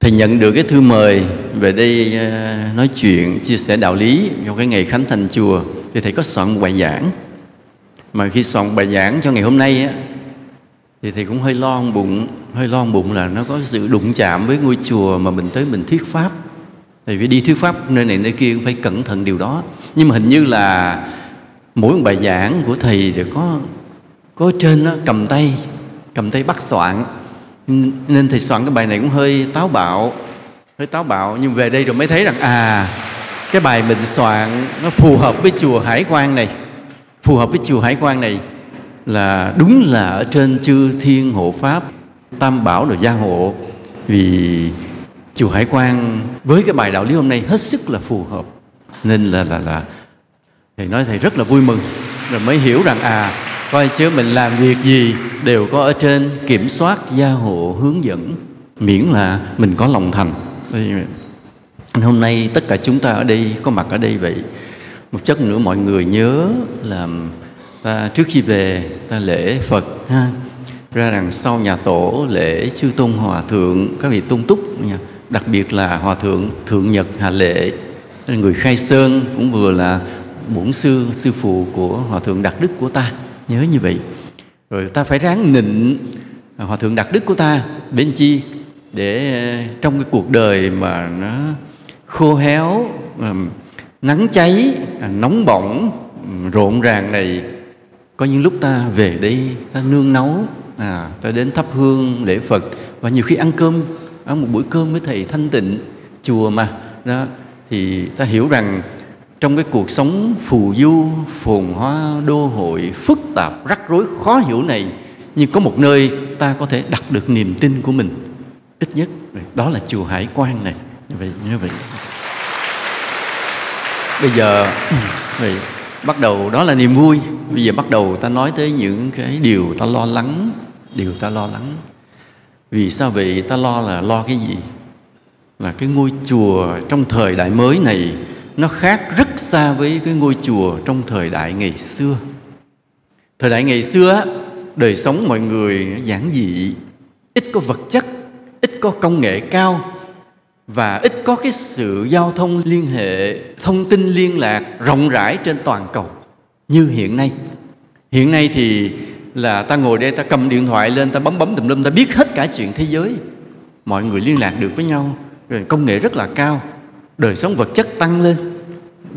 Thầy nhận được cái thư mời về đây nói chuyện, chia sẻ đạo lý trong cái ngày khánh thành chùa, thì thầy có soạn một bài giảng. Mà khi soạn bài giảng cho ngày hôm nay á, thì thầy cũng hơi lo bụng là nó có sự đụng chạm với ngôi chùa mà mình tới mình thuyết pháp. Thầy phải đi thuyết pháp nơi này nơi kia cũng phải cẩn thận điều đó. Nhưng mà hình như là mỗi một bài giảng của thầy đều có trên đó, cầm tay bắt soạn. Nên thầy soạn cái bài này cũng hơi táo bạo. Nhưng về đây rồi mới thấy rằng cái bài mình soạn nó phù hợp với chùa Hải Quang này. Là đúng là ở trên chư thiên hộ pháp, tam bảo đồ gia hộ. Vì chùa Hải Quang với cái bài đạo lý hôm nay hết sức là phù hợp. Nên là thầy nói thầy rất là vui mừng. Rồi mới hiểu rằng coi chứ mình làm việc gì đều có ở trên kiểm soát, gia hộ, hướng dẫn, miễn là mình có lòng thành. Hôm nay tất cả chúng ta ở đây, có mặt ở đây vậy. Một chút nữa mọi người nhớ là trước khi về ta lễ Phật ha, ra đằng sau nhà tổ lễ chư tôn hòa thượng, các vị tôn túc, đặc biệt là Hòa Thượng Thượng Nhật Hạ Lễ, người khai sơn, cũng vừa là bổn sư phụ của Hòa Thượng Đặc Đức của ta. Nhớ như vậy. Rồi ta phải ráng nịnh Hòa Thượng Đặc Đức của ta bên chi để trong cái cuộc đời mà nó khô héo, nắng cháy, nóng bỏng, rộn ràng này, có những lúc ta về đây ta nương nấu, ta đến thắp hương lễ Phật, và nhiều khi ăn một buổi cơm với thầy Thanh Tịnh chùa mà đó, thì ta hiểu rằng trong cái cuộc sống phù du, phồn hoa, đô hội, phức tạp, rắc rối, khó hiểu này, nhưng có một nơi ta có thể đặt được niềm tin của mình, ít nhất đó là chùa Hải Quang này. Như vậy. Bây giờ vậy, bắt đầu đó là niềm vui. Bây giờ bắt đầu ta nói tới những cái điều ta lo lắng. Vì sao vậy? Ta lo cái gì? Là cái ngôi chùa trong thời đại mới này nó khác rất xa với cái ngôi chùa trong thời đại ngày xưa. Thời đại ngày xưa, đời sống mọi người giản dị, ít có vật chất, ít có công nghệ cao, và ít có cái sự giao thông liên hệ, thông tin liên lạc rộng rãi trên toàn cầu như hiện nay. Hiện nay thì là ta ngồi đây, ta cầm điện thoại lên, ta bấm tùm lum, ta biết hết cả chuyện thế giới. Mọi người liên lạc được với nhau, rồi công nghệ rất là cao, đời sống vật chất tăng lên.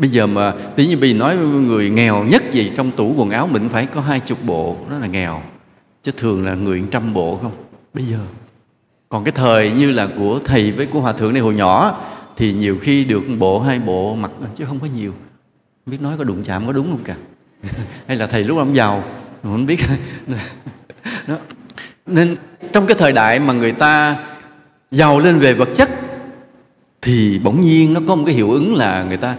Bây giờ mà bây giờ nói người nghèo nhất gì, trong tủ quần áo mình phải có 20 bộ, đó là nghèo, chứ thường là người 100 bộ không bây giờ. Còn cái thời như là của thầy với của hòa thượng này hồi nhỏ thì nhiều khi được 1 bộ 2 bộ mặc chứ không có nhiều. Không biết nói có đụng chạm có đúng không cả. Hay là thầy lúc ông giàu không biết. Đó. Nên trong cái thời đại mà người ta giàu lên về vật chất thì bỗng nhiên nó có một cái hiệu ứng là người ta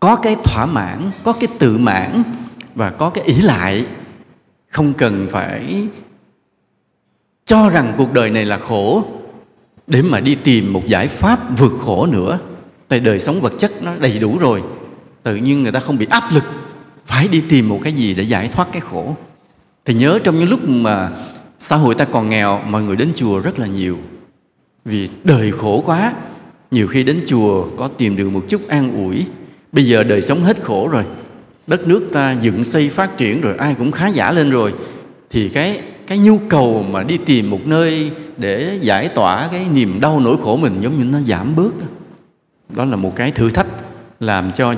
có cái thỏa mãn, có cái tự mãn và có cái ỷ lại. Không cần phải cho rằng cuộc đời này là khổ để mà đi tìm một giải pháp vượt khổ nữa. Tại đời sống vật chất nó đầy đủ rồi, tự nhiên người ta không bị áp lực phải đi tìm một cái gì để giải thoát cái khổ. Thì nhớ trong những lúc mà xã hội ta còn nghèo, mọi người đến chùa rất là nhiều. Vì đời khổ quá, nhiều khi đến chùa có tìm được một chút an ủi. Bây giờ đời sống hết khổ rồi, đất nước ta dựng xây phát triển rồi, ai cũng khá giả lên rồi, thì cái nhu cầu mà đi tìm một nơi để giải tỏa cái niềm đau nỗi khổ mình giống như nó giảm bớt. Đó là một cái thử thách làm cho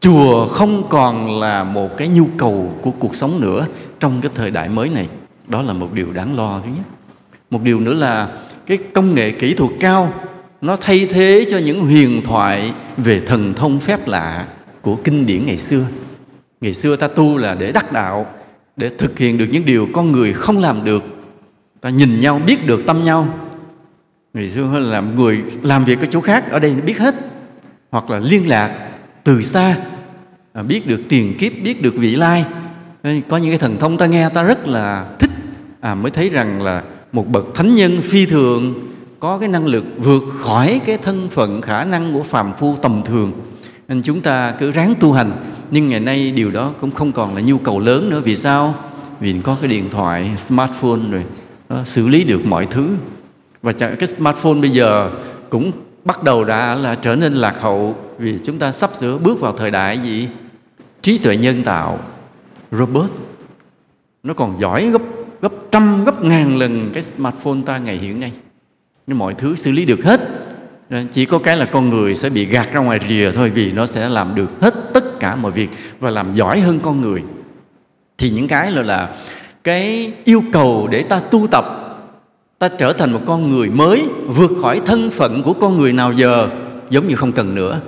chùa không còn là một cái nhu cầu của cuộc sống nữa trong cái thời đại mới này. Đó là một điều đáng lo thứ nhất. Một điều nữa là cái công nghệ kỹ thuật cao nó thay thế cho những huyền thoại về thần thông phép lạ của kinh điển ngày xưa. Ngày xưa ta tu là để đắc đạo, để thực hiện được những điều con người không làm được. Ta nhìn nhau biết được tâm nhau. Ngày xưa là người làm việc ở chỗ khác, ở đây biết hết. Hoặc là liên lạc từ xa, biết được tiền kiếp, biết được vị lai. Có những cái thần thông ta nghe ta rất là thích. Mới thấy rằng là một bậc thánh nhân phi thường, có cái năng lực vượt khỏi cái thân phận khả năng của phàm phu tầm thường. Nên chúng ta cứ ráng tu hành. Nhưng ngày nay điều đó cũng không còn là nhu cầu lớn nữa. Vì sao? Vì có cái điện thoại, smartphone rồi, nó xử lý được mọi thứ. Và cái smartphone bây giờ cũng bắt đầu đã là trở nên lạc hậu, vì chúng ta sắp sửa bước vào thời đại gì? Trí tuệ nhân tạo, robot. Nó còn giỏi gấp trăm, gấp ngàn lần cái smartphone ta ngày hiện nay. Nên mọi thứ xử lý được hết. Chỉ có cái là con người sẽ bị gạt ra ngoài rìa thôi, vì nó sẽ làm được hết tất cả mọi việc và làm giỏi hơn con người. Thì những cái là cái yêu cầu để ta tu tập, ta trở thành một con người mới, vượt khỏi thân phận của con người nào giờ, giống như không cần nữa.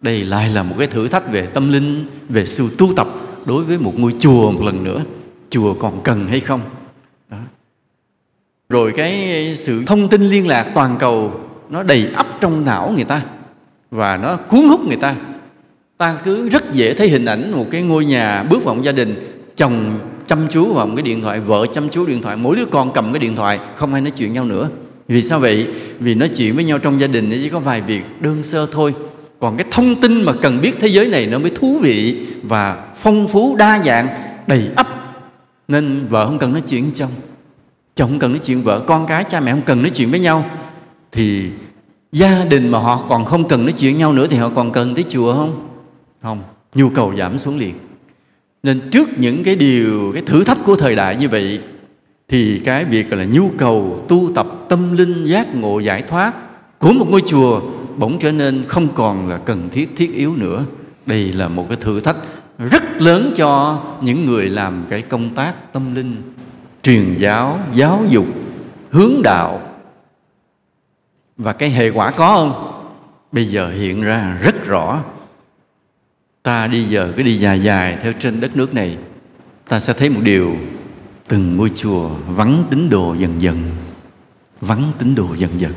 Đây lại là một cái thử thách về tâm linh, về sự tu tập đối với một ngôi chùa một lần nữa. Chùa còn cần hay không? Đó. Rồi cái sự thông tin liên lạc toàn cầu nó đầy ắp trong não người ta và nó cuốn hút người ta. Ta cứ rất dễ thấy hình ảnh một cái ngôi nhà, bước vào một gia đình, chồng chăm chú vào một cái điện thoại, vợ chăm chú điện thoại, mỗi đứa con cầm cái điện thoại, không ai nói chuyện nhau nữa. Vì sao vậy? Vì nói chuyện với nhau trong gia đình chỉ có vài việc đơn sơ thôi. Còn cái thông tin mà cần biết thế giới này nó mới thú vị và phong phú, đa dạng, đầy ắp. Nên vợ không cần nói chuyện với chồng, chồng không cần nói chuyện với vợ, con cái, cha mẹ không cần nói chuyện với nhau. Thì gia đình mà họ còn không cần nói chuyện với nhau nữa thì họ còn cần tới chùa không? Không, nhu cầu giảm xuống liền. Nên trước những cái điều, cái thử thách của thời đại như vậy, thì cái việc là nhu cầu tu tập tâm linh, giác ngộ, giải thoát của một ngôi chùa bỗng trở nên không còn là cần thiết, thiết yếu nữa. Đây là một cái thử thách rất lớn cho những người làm cái công tác tâm linh, truyền giáo, giáo dục, hướng đạo. Và cái hệ quả có không? Bây giờ hiện ra rất rõ. Ta đi giờ cứ đi dài dài theo trên đất nước này, ta sẽ thấy một điều: từng ngôi chùa vắng tín đồ dần dần, vắng tín đồ dần dần.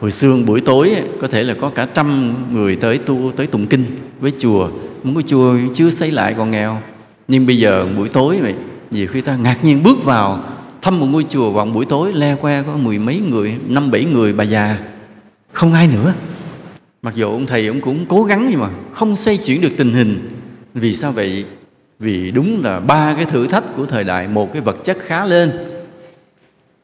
Hồi xưa buổi tối có thể là có cả trăm người tới tụng kinh với chùa, một ngôi chùa chưa xây lại còn nghèo. Nhưng bây giờ buổi tối vậy, nhiều khi ta ngạc nhiên bước vào thăm một ngôi chùa vào buổi tối, le que có mười mấy người, 5-7 người bà già, không ai nữa. Mặc dù ông thầy ông cũng cố gắng nhưng mà không xoay chuyển được tình hình. Vì sao vậy? Vì đúng là ba cái thử thách của thời đại: một, cái vật chất khá lên;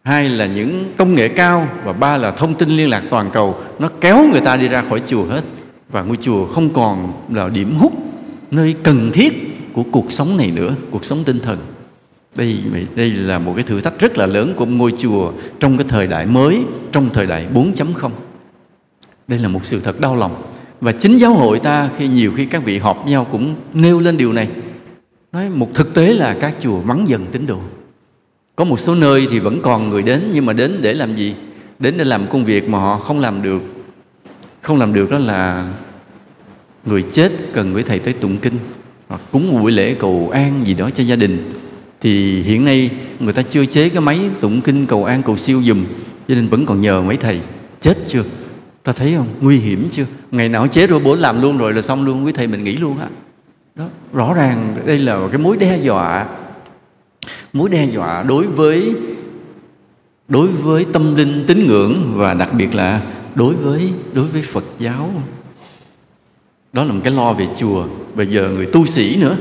hai là những công nghệ cao; và ba là thông tin liên lạc toàn cầu. Nó kéo người ta đi ra khỏi chùa hết, và ngôi chùa không còn là điểm hút, nơi cần thiết của cuộc sống này nữa, cuộc sống tinh thần. Đây là một cái thử thách rất là lớn của ngôi chùa trong cái thời đại mới, trong thời đại 4.0. Đây là một sự thật đau lòng. Và chính giáo hội ta nhiều khi các vị họp nhau cũng nêu lên điều này, nói một thực tế là các chùa vắng dần tín đồ. Có một số nơi thì vẫn còn người đến, nhưng mà đến để làm gì? Đến để làm công việc mà họ không làm được. Không làm được đó là người chết cần với thầy tới tụng kinh, hoặc cúng buổi lễ cầu an gì đó cho gia đình. Thì hiện nay người ta chưa chế cái máy tụng kinh cầu an cầu siêu dùm, cho nên vẫn còn nhờ mấy thầy. Chết chưa? Ta thấy không? Nguy hiểm chưa? Ngày nào chế robot làm luôn rồi là xong luôn, quý thầy mình nghỉ luôn á. Đó, rõ ràng đây là cái mối đe dọa đối với tâm linh tín ngưỡng, và đặc biệt là đối với Phật giáo. Đó là một cái lo về chùa. Bây giờ người tu sĩ nữa,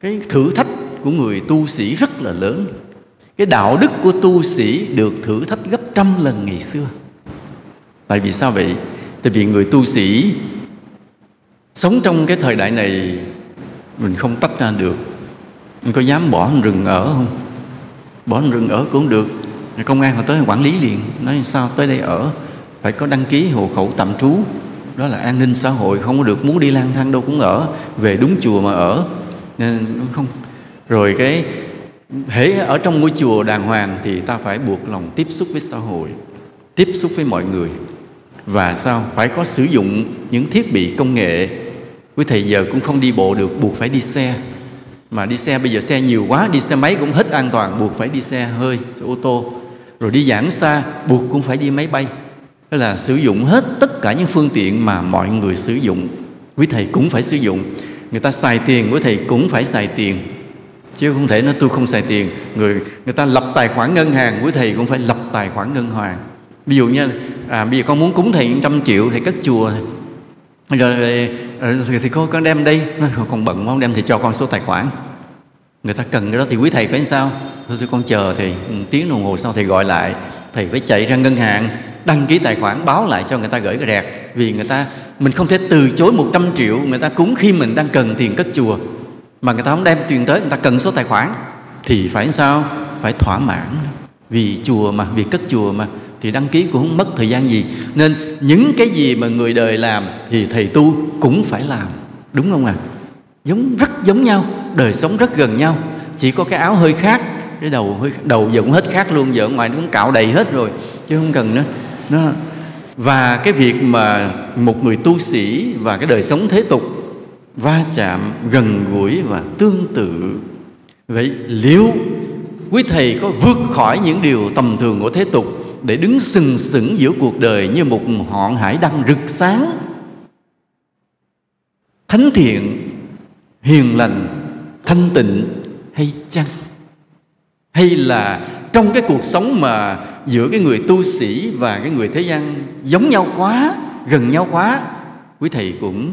cái thử thách của người tu sĩ rất là lớn. Cái đạo đức của tu sĩ được thử thách gấp trăm lần ngày xưa. Tại vì sao vậy? Tại vì người tu sĩ sống trong cái thời đại này mình không tách ra được. Mình có dám bỏ rừng ở không? Bỏ rừng ở cũng được, công an họ tới quản lý liền, nói sao tới đây ở, phải có đăng ký hộ khẩu tạm trú. Đó là an ninh xã hội, không có được muốn đi lang thang đâu cũng ở, về đúng chùa mà ở. Nên không. Rồi cái hễ ở trong ngôi chùa đàng hoàng thì ta phải buộc lòng tiếp xúc với xã hội, tiếp xúc với mọi người. Và sao? Phải có sử dụng những thiết bị công nghệ. Quý thầy giờ cũng không đi bộ được, buộc phải đi xe. Mà đi xe bây giờ xe nhiều quá, đi xe máy cũng hết an toàn, buộc phải đi xe hơi, xe ô tô. Rồi đi giảng xa, buộc cũng phải đi máy bay. Đó là sử dụng hết tất cả những phương tiện mà mọi người sử dụng. Quý thầy cũng phải sử dụng. Người ta xài tiền, quý thầy cũng phải xài tiền. Chứ không thể nói tôi không xài tiền. Người ta lập tài khoản ngân hàng, quý thầy cũng phải lập tài khoản ngân hàng. Ví dụ như bây giờ con muốn cúng thầy 100 triệu, thầy cất chùa rồi thì con đem đây, nó còn bận không đem, thì cho con số tài khoản. Người ta cần cái đó thì quý thầy phải làm sao? Thôi con chờ thầy, tiếng đồng hồ sau thầy gọi lại, thầy phải chạy ra ngân hàng đăng ký tài khoản, báo lại cho người ta gửi cái rẹt. Vì người ta, mình không thể từ chối 100 triệu người ta cúng khi mình đang cần tiền cất chùa, mà người ta không đem tiền tới, người ta cần số tài khoản thì phải sao? Phải thỏa mãn. Vì chùa mà, vì cất chùa mà, thì đăng ký cũng không mất thời gian gì. Nên những cái gì mà người đời làm thì thầy tu cũng phải làm, đúng không ạ? Rất giống nhau, đời sống rất gần nhau, chỉ có cái áo hơi khác, cái đầu giờ cũng hết khác luôn, giờ ở ngoài nó cũng cạo đầy hết rồi chứ không cần nữa đó. Và cái việc mà một người tu sĩ và cái đời sống thế tục va chạm, gần gũi và tương tự. Vậy liệu quý thầy có vượt khỏi những điều tầm thường của thế tục để đứng sừng sững giữa cuộc đời như một ngọn hải đăng rực sáng, thánh thiện, hiền lành, thanh tịnh hay chăng? Hay là trong cái cuộc sống mà giữa cái người tu sĩ và cái người thế gian giống nhau quá, gần nhau quá, quý thầy cũng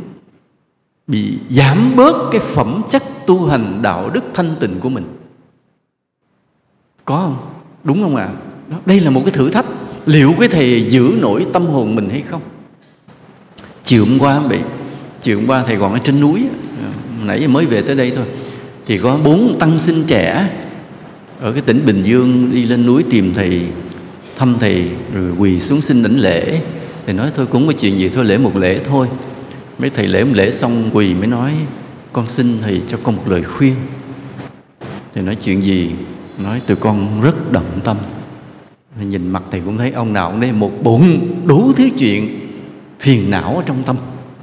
bị giảm bớt cái phẩm chất tu hành đạo đức thanh tịnh của mình? Có không? Đúng không ạ? À? Đây là một cái thử thách. Liệu quý thầy giữ nổi tâm hồn mình hay không? Chiều hôm qua bị, thầy còn ở trên núi, nãy mới về tới đây thôi, thì có 4 tăng sinh trẻ ở cái tỉnh Bình Dương đi lên núi tìm thầy, thăm thầy, rồi quỳ xuống xin đảnh lễ. Thầy nói thôi cũng có chuyện gì thôi, lễ một lễ thôi. Mấy thầy lễ một lễ xong quỳ mới nói, con xin thầy cho con một lời khuyên. Thầy nói chuyện gì? Nói tụi con rất động tâm. Thầy nhìn mặt thầy cũng thấy ông nào cũng đây một bụng đủ thứ chuyện phiền não ở trong tâm.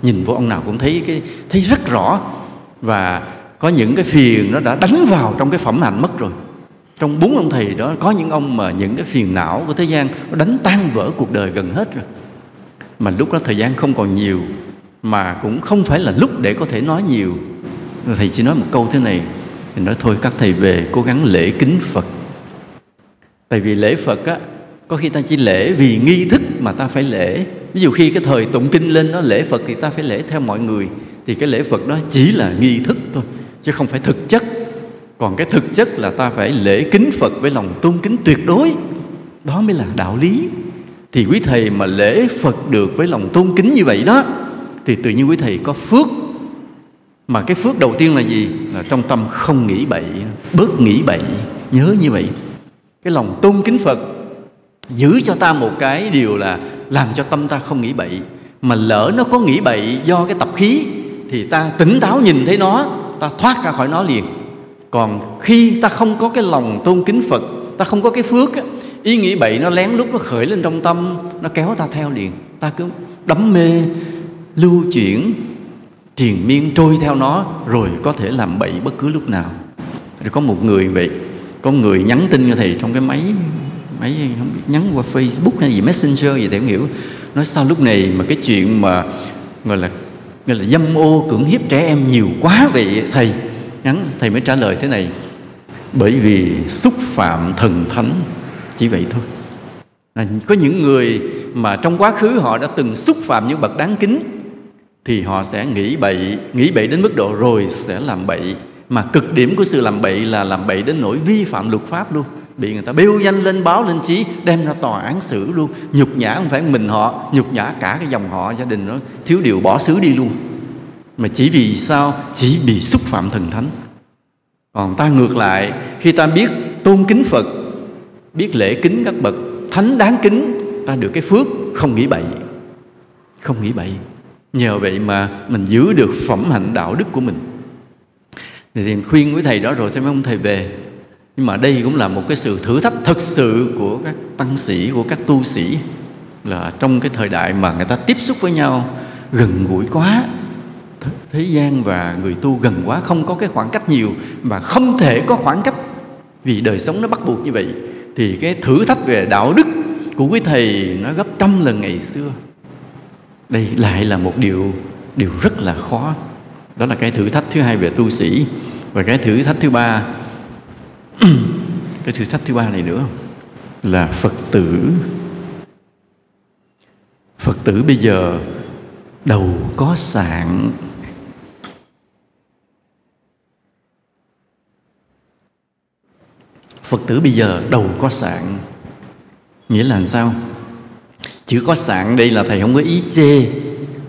Nhìn vô ông nào cũng thấy cái thấy rất rõ. Và có những cái phiền nó đã đánh vào trong cái phẩm hạnh mất rồi. Trong 4 ông thầy đó có những ông mà những cái phiền não của thế gian nó đánh tan vỡ cuộc đời gần hết rồi. Mà lúc đó thời gian không còn nhiều, mà cũng không phải là lúc để có thể nói nhiều. Thầy chỉ nói một câu thế này, thầy nói thôi các thầy về cố gắng lễ kính Phật. Tại vì lễ Phật á, có khi ta chỉ lễ vì nghi thức mà ta phải lễ. Ví dụ khi cái thời tụng kinh lên đó, lễ Phật thì ta phải lễ theo mọi người, thì cái lễ Phật đó chỉ là nghi thức thôi, chứ không phải thực chất. Còn cái thực chất là ta phải lễ kính Phật với lòng tôn kính tuyệt đối. Đó mới là đạo lý. Thì quý thầy mà lễ Phật được với lòng tôn kính như vậy đó, thì tự nhiên quý thầy có phước. Mà cái phước đầu tiên là gì? Là trong tâm không nghĩ bậy, bớt nghĩ bậy, nhớ như vậy. Cái lòng tôn kính Phật giữ cho ta một cái điều là làm cho tâm ta không nghĩ bậy. Mà lỡ nó có nghĩ bậy do cái tập khí thì ta tỉnh táo nhìn thấy nó, ta thoát ra khỏi nó liền. Còn khi ta không có cái lòng tôn kính Phật, ta không có cái phước á, ý nghĩ bậy nó lén lút nó khởi lên trong tâm, nó kéo ta theo liền. Ta cứ đắm mê, lưu chuyển, triền miên trôi theo nó, rồi có thể làm bậy bất cứ lúc nào. Rồi có một người vậy, có người nhắn tin cho thầy trong cái máy không biết, nhắn qua Facebook hay gì, Messenger gì thầy không hiểu. Nói sao lúc này mà cái chuyện mà gọi là dâm ô cưỡng hiếp trẻ em nhiều quá vậy thầy? Ngắn thầy mới trả lời thế này, bởi vì xúc phạm thần thánh, chỉ vậy thôi. Có những người mà trong quá khứ họ đã từng xúc phạm những bậc đáng kính, thì họ sẽ nghĩ bậy đến mức độ rồi sẽ làm bậy. Mà cực điểm của sự làm bậy là làm bậy đến nỗi vi phạm luật pháp luôn, bị người ta bêu danh lên báo lên chí, đem ra tòa án xử luôn. Nhục nhã không phải mình họ, nhục nhã cả cái dòng họ, gia đình nó thiếu điều bỏ xứ đi luôn. Mà chỉ vì sao? Chỉ vì xúc phạm thần thánh. Còn ta ngược lại, khi ta biết tôn kính Phật, biết lễ kính các bậc thánh đáng kính, ta được cái phước không nghĩ bậy. Nhờ vậy mà mình giữ được phẩm hạnh đạo đức của mình. Thì khuyên với thầy đó rồi thì mới ông thầy về. Nhưng mà đây cũng là một cái sự thử thách thật sự của các tăng sĩ, của các tu sĩ, là trong cái thời đại mà người ta tiếp xúc với nhau gần gũi quá, thế gian và người tu gần quá, không có cái khoảng cách nhiều, mà không thể có khoảng cách vì đời sống nó bắt buộc như vậy, thì cái thử thách về đạo đức của quý thầy nó gấp trăm lần ngày xưa. Đây lại là một điều rất là khó. Đó là cái thử thách thứ hai về tu sĩ. Và cái thử thách thứ ba cái thử thách thứ ba này nữa là Phật tử. Phật tử bây giờ đầu có sạn, Phật tử bây giờ đầu có sạn. Nghĩa là sao? Chữ có sạn đây là Thầy không có ý chê.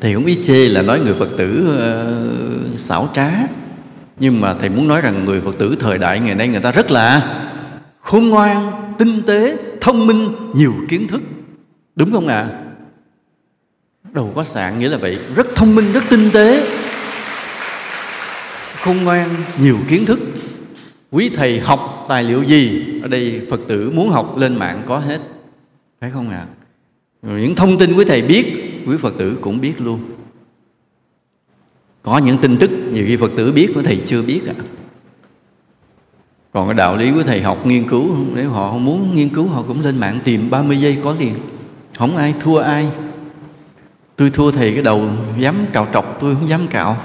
Thầy không ý chê là nói người Phật tử xảo trá. Nhưng mà Thầy muốn nói rằng người Phật tử thời đại ngày nay người ta rất là khôn ngoan, tinh tế, thông minh, nhiều kiến thức. Đúng không ạ? Đầu có sạn nghĩa là vậy. Rất thông minh, rất tinh tế, khôn ngoan, nhiều kiến thức. Quý Thầy học tài liệu gì? Ở đây Phật tử muốn học lên mạng có hết. Phải không ạ? Những thông tin quý Thầy biết, quý Phật tử cũng biết luôn. Có những tin tức nhiều khi Phật tử biết, quý Thầy chưa biết ạ. Còn cái đạo lý quý Thầy học nghiên cứu, nếu họ không muốn nghiên cứu, họ cũng lên mạng tìm 30 giây có liền. Không ai thua ai. Tôi thua Thầy cái đầu dám cạo trọc, tôi không dám cạo.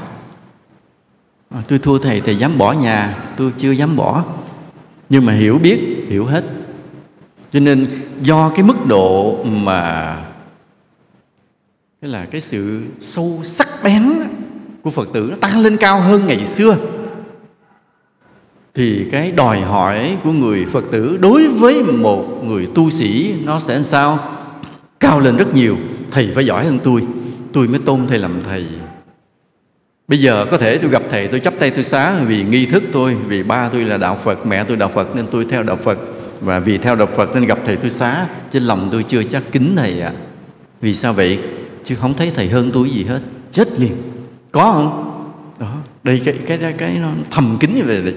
Tôi thua Thầy, Thầy dám bỏ nhà, tôi chưa dám bỏ. Nhưng mà hiểu biết, hiểu hết. Cho nên do cái mức độ mà là cái sự sâu sắc bén của Phật tử nó tăng lên cao hơn ngày xưa, thì cái đòi hỏi của người Phật tử đối với một người tu sĩ nó sẽ sao? Cao lên rất nhiều. Thầy phải giỏi hơn tôi mới tôn Thầy làm Thầy. Bây giờ có thể tôi gặp Thầy, tôi chắp tay tôi xá vì nghi thức tôi, vì ba tôi là đạo Phật, mẹ tôi đạo Phật nên tôi theo đạo Phật, và vì theo đạo Phật nên gặp Thầy tôi xá, chứ lòng tôi chưa chắc kính Thầy ạ. Vì sao vậy? Chứ không thấy Thầy hơn tôi gì hết, chết liền. Có không? Đó, đây cái nó thầm kín như vậy.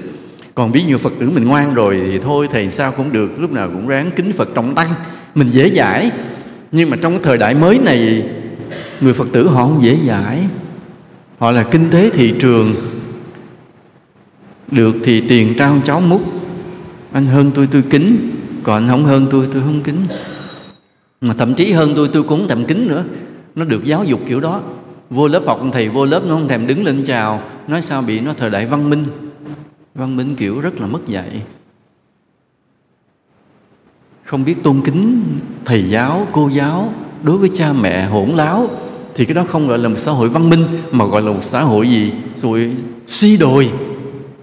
Còn ví như Phật tử mình ngoan rồi thì thôi, Thầy sao cũng được, lúc nào cũng ráng kính Phật trọng tăng, mình dễ dãi. Nhưng mà trong cái thời đại mới này, người Phật tử họ không dễ dãi. Họ là kinh tế thị trường, được thì tiền trao cháu múc, anh hơn tôi kính, còn anh không hơn tôi không kính. Mà thậm chí hơn tôi cũng không thèm kính nữa. Nó được giáo dục kiểu đó. Vô lớp học Thầy, vô lớp nó không thèm đứng lên chào. Nói sao bị nó thời đại văn minh. Văn minh kiểu rất là mất dạy. Không biết tôn kính thầy giáo, cô giáo, đối với cha mẹ hỗn láo. Thì cái đó không gọi là một xã hội văn minh, mà gọi là một xã hội gì? Xã hội suy đồi.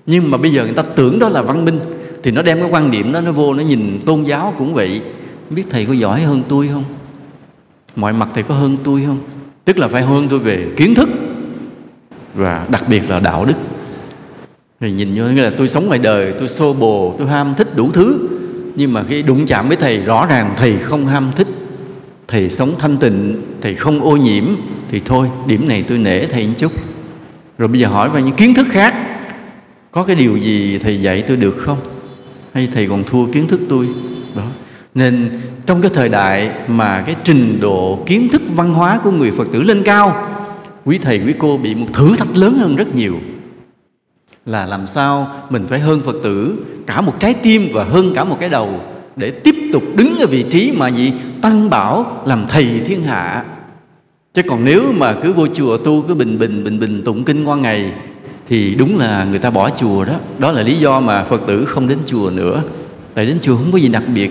Nhưng mà bây giờ người ta tưởng đó là văn minh, thì nó đem cái quan điểm đó nó vô, nó nhìn tôn giáo cũng vậy. Không biết Thầy có giỏi hơn tôi không? Mọi mặt Thầy có hơn tôi không? Tức là phải hơn tôi về kiến thức, và đặc biệt là đạo đức. Thầy nhìn như là tôi sống ngoài đời, tôi xô bồ, tôi ham thích đủ thứ. Nhưng mà khi đụng chạm với Thầy, rõ ràng Thầy không ham thích, Thầy sống thanh tịnh, Thầy không ô nhiễm. Thì thôi, điểm này tôi nể Thầy một chút. Rồi bây giờ hỏi về những kiến thức khác, có cái điều gì Thầy dạy tôi được không? Hay Thầy còn thua kiến thức tôi? Đó. Nên trong cái thời đại mà cái trình độ kiến thức văn hóa của người Phật tử lên cao, quý Thầy, quý cô bị một thử thách lớn hơn rất nhiều. Là làm sao mình phải hơn Phật tử cả một trái tim và hơn cả một cái đầu, để tiếp tục đứng ở vị trí mà gì? Tăng bảo làm thầy thiên hạ. Chứ còn nếu mà cứ vô chùa tu, cứ bình bình tụng kinh qua ngày, thì đúng là người ta bỏ chùa đó. Đó là lý do mà Phật tử không đến chùa nữa. Tại đến chùa không có gì đặc biệt.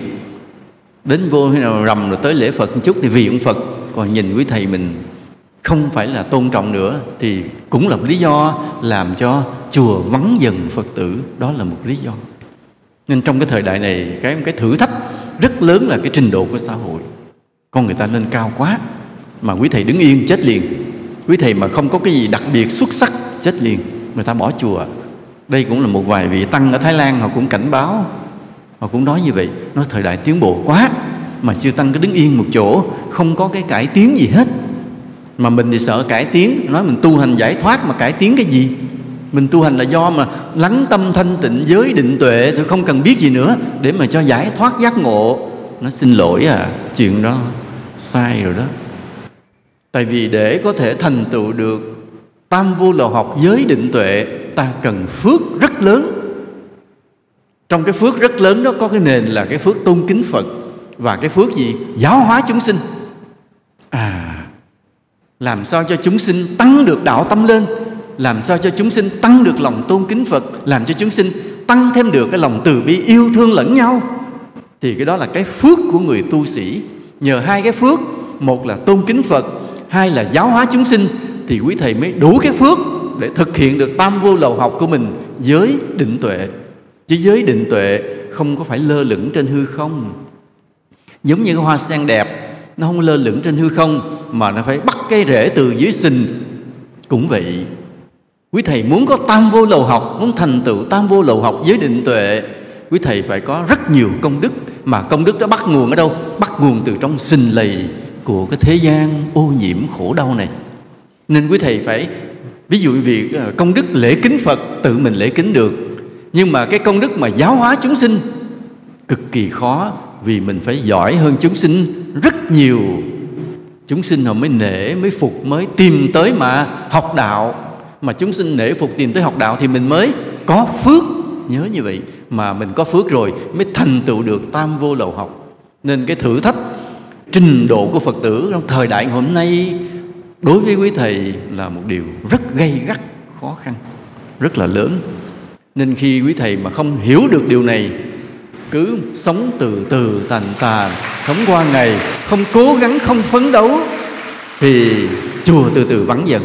Đến vô khi nào rầm rồi tới lễ Phật một chút thì vì ông Phật. Còn nhìn quý Thầy mình không phải là tôn trọng nữa, thì cũng là một lý do làm cho chùa vắng dần Phật tử. Đó là một lý do. Nên trong cái thời đại này, cái thử thách rất lớn là cái trình độ của xã hội. Con người ta lên cao quá, mà quý Thầy đứng yên chết liền. Quý Thầy mà không có cái gì đặc biệt xuất sắc chết liền, người ta bỏ chùa. Đây cũng là một vài vị tăng ở Thái Lan, họ cũng cảnh báo, họ cũng nói như vậy. Nói thời đại tiến bộ quá, mà chư tăng cứ đứng yên một chỗ, không có cái cải tiến gì hết. Mà mình thì sợ cải tiến, nói mình tu hành giải thoát, mà cải tiến cái gì? Mình tu hành là do mà lắng tâm thanh tịnh, giới định tuệ, tôi không cần biết gì nữa để mà cho giải thoát giác ngộ. Nó xin lỗi à, chuyện đó sai rồi đó. Tại vì để có thể thành tựu được tam vô lậu học, giới định tuệ, ta cần phước rất lớn. Trong cái phước rất lớn đó có cái nền là cái phước tôn kính Phật, và cái phước gì? Giáo hóa chúng sinh. Làm sao cho chúng sinh tăng được đạo tâm lên, làm sao cho chúng sinh tăng được lòng tôn kính Phật, làm cho chúng sinh tăng thêm được cái lòng từ bi yêu thương lẫn nhau. Thì cái đó là cái phước của người tu sĩ. Nhờ hai cái phước, một là tôn kính Phật, hai là giáo hóa chúng sinh, thì quý Thầy mới đủ cái phước để thực hiện được tam vô lậu học của mình, giới định tuệ. Chứ giới định tuệ không có phải lơ lửng trên hư không. Giống như cái hoa sen đẹp, nó không lơ lửng trên hư không, mà nó phải bắt cái rễ từ dưới sình. Cũng vậy, quý thầy muốn có tam vô lậu học, muốn thành tựu tam vô lậu học với định tuệ, quý thầy phải có rất nhiều công đức. Mà công đức đó bắt nguồn ở đâu? Bắt nguồn từ trong sình lầy của cái thế gian ô nhiễm khổ đau này. Nên quý thầy phải, ví dụ việc công đức lễ kính Phật, tự mình lễ kính được, nhưng mà cái công đức mà giáo hóa chúng sinh cực kỳ khó, vì mình phải giỏi hơn chúng sinh rất nhiều. Chúng sinh họ mới nể, mới phục, mới tìm tới mà học đạo. Mà chúng sinh nể phục tìm tới học đạo thì mình mới có phước. Nhớ như vậy, mà mình có phước rồi mới thành tựu được tam vô lậu học. Nên cái thử thách trình độ của Phật tử trong thời đại hôm nay đối với quý thầy là một điều rất gay gắt, khó khăn, rất là lớn. Nên khi quý thầy mà không hiểu được điều này, cứ sống từ từ tàn tàn, sống qua ngày, không cố gắng, không phấn đấu, thì chùa từ từ vắng dần.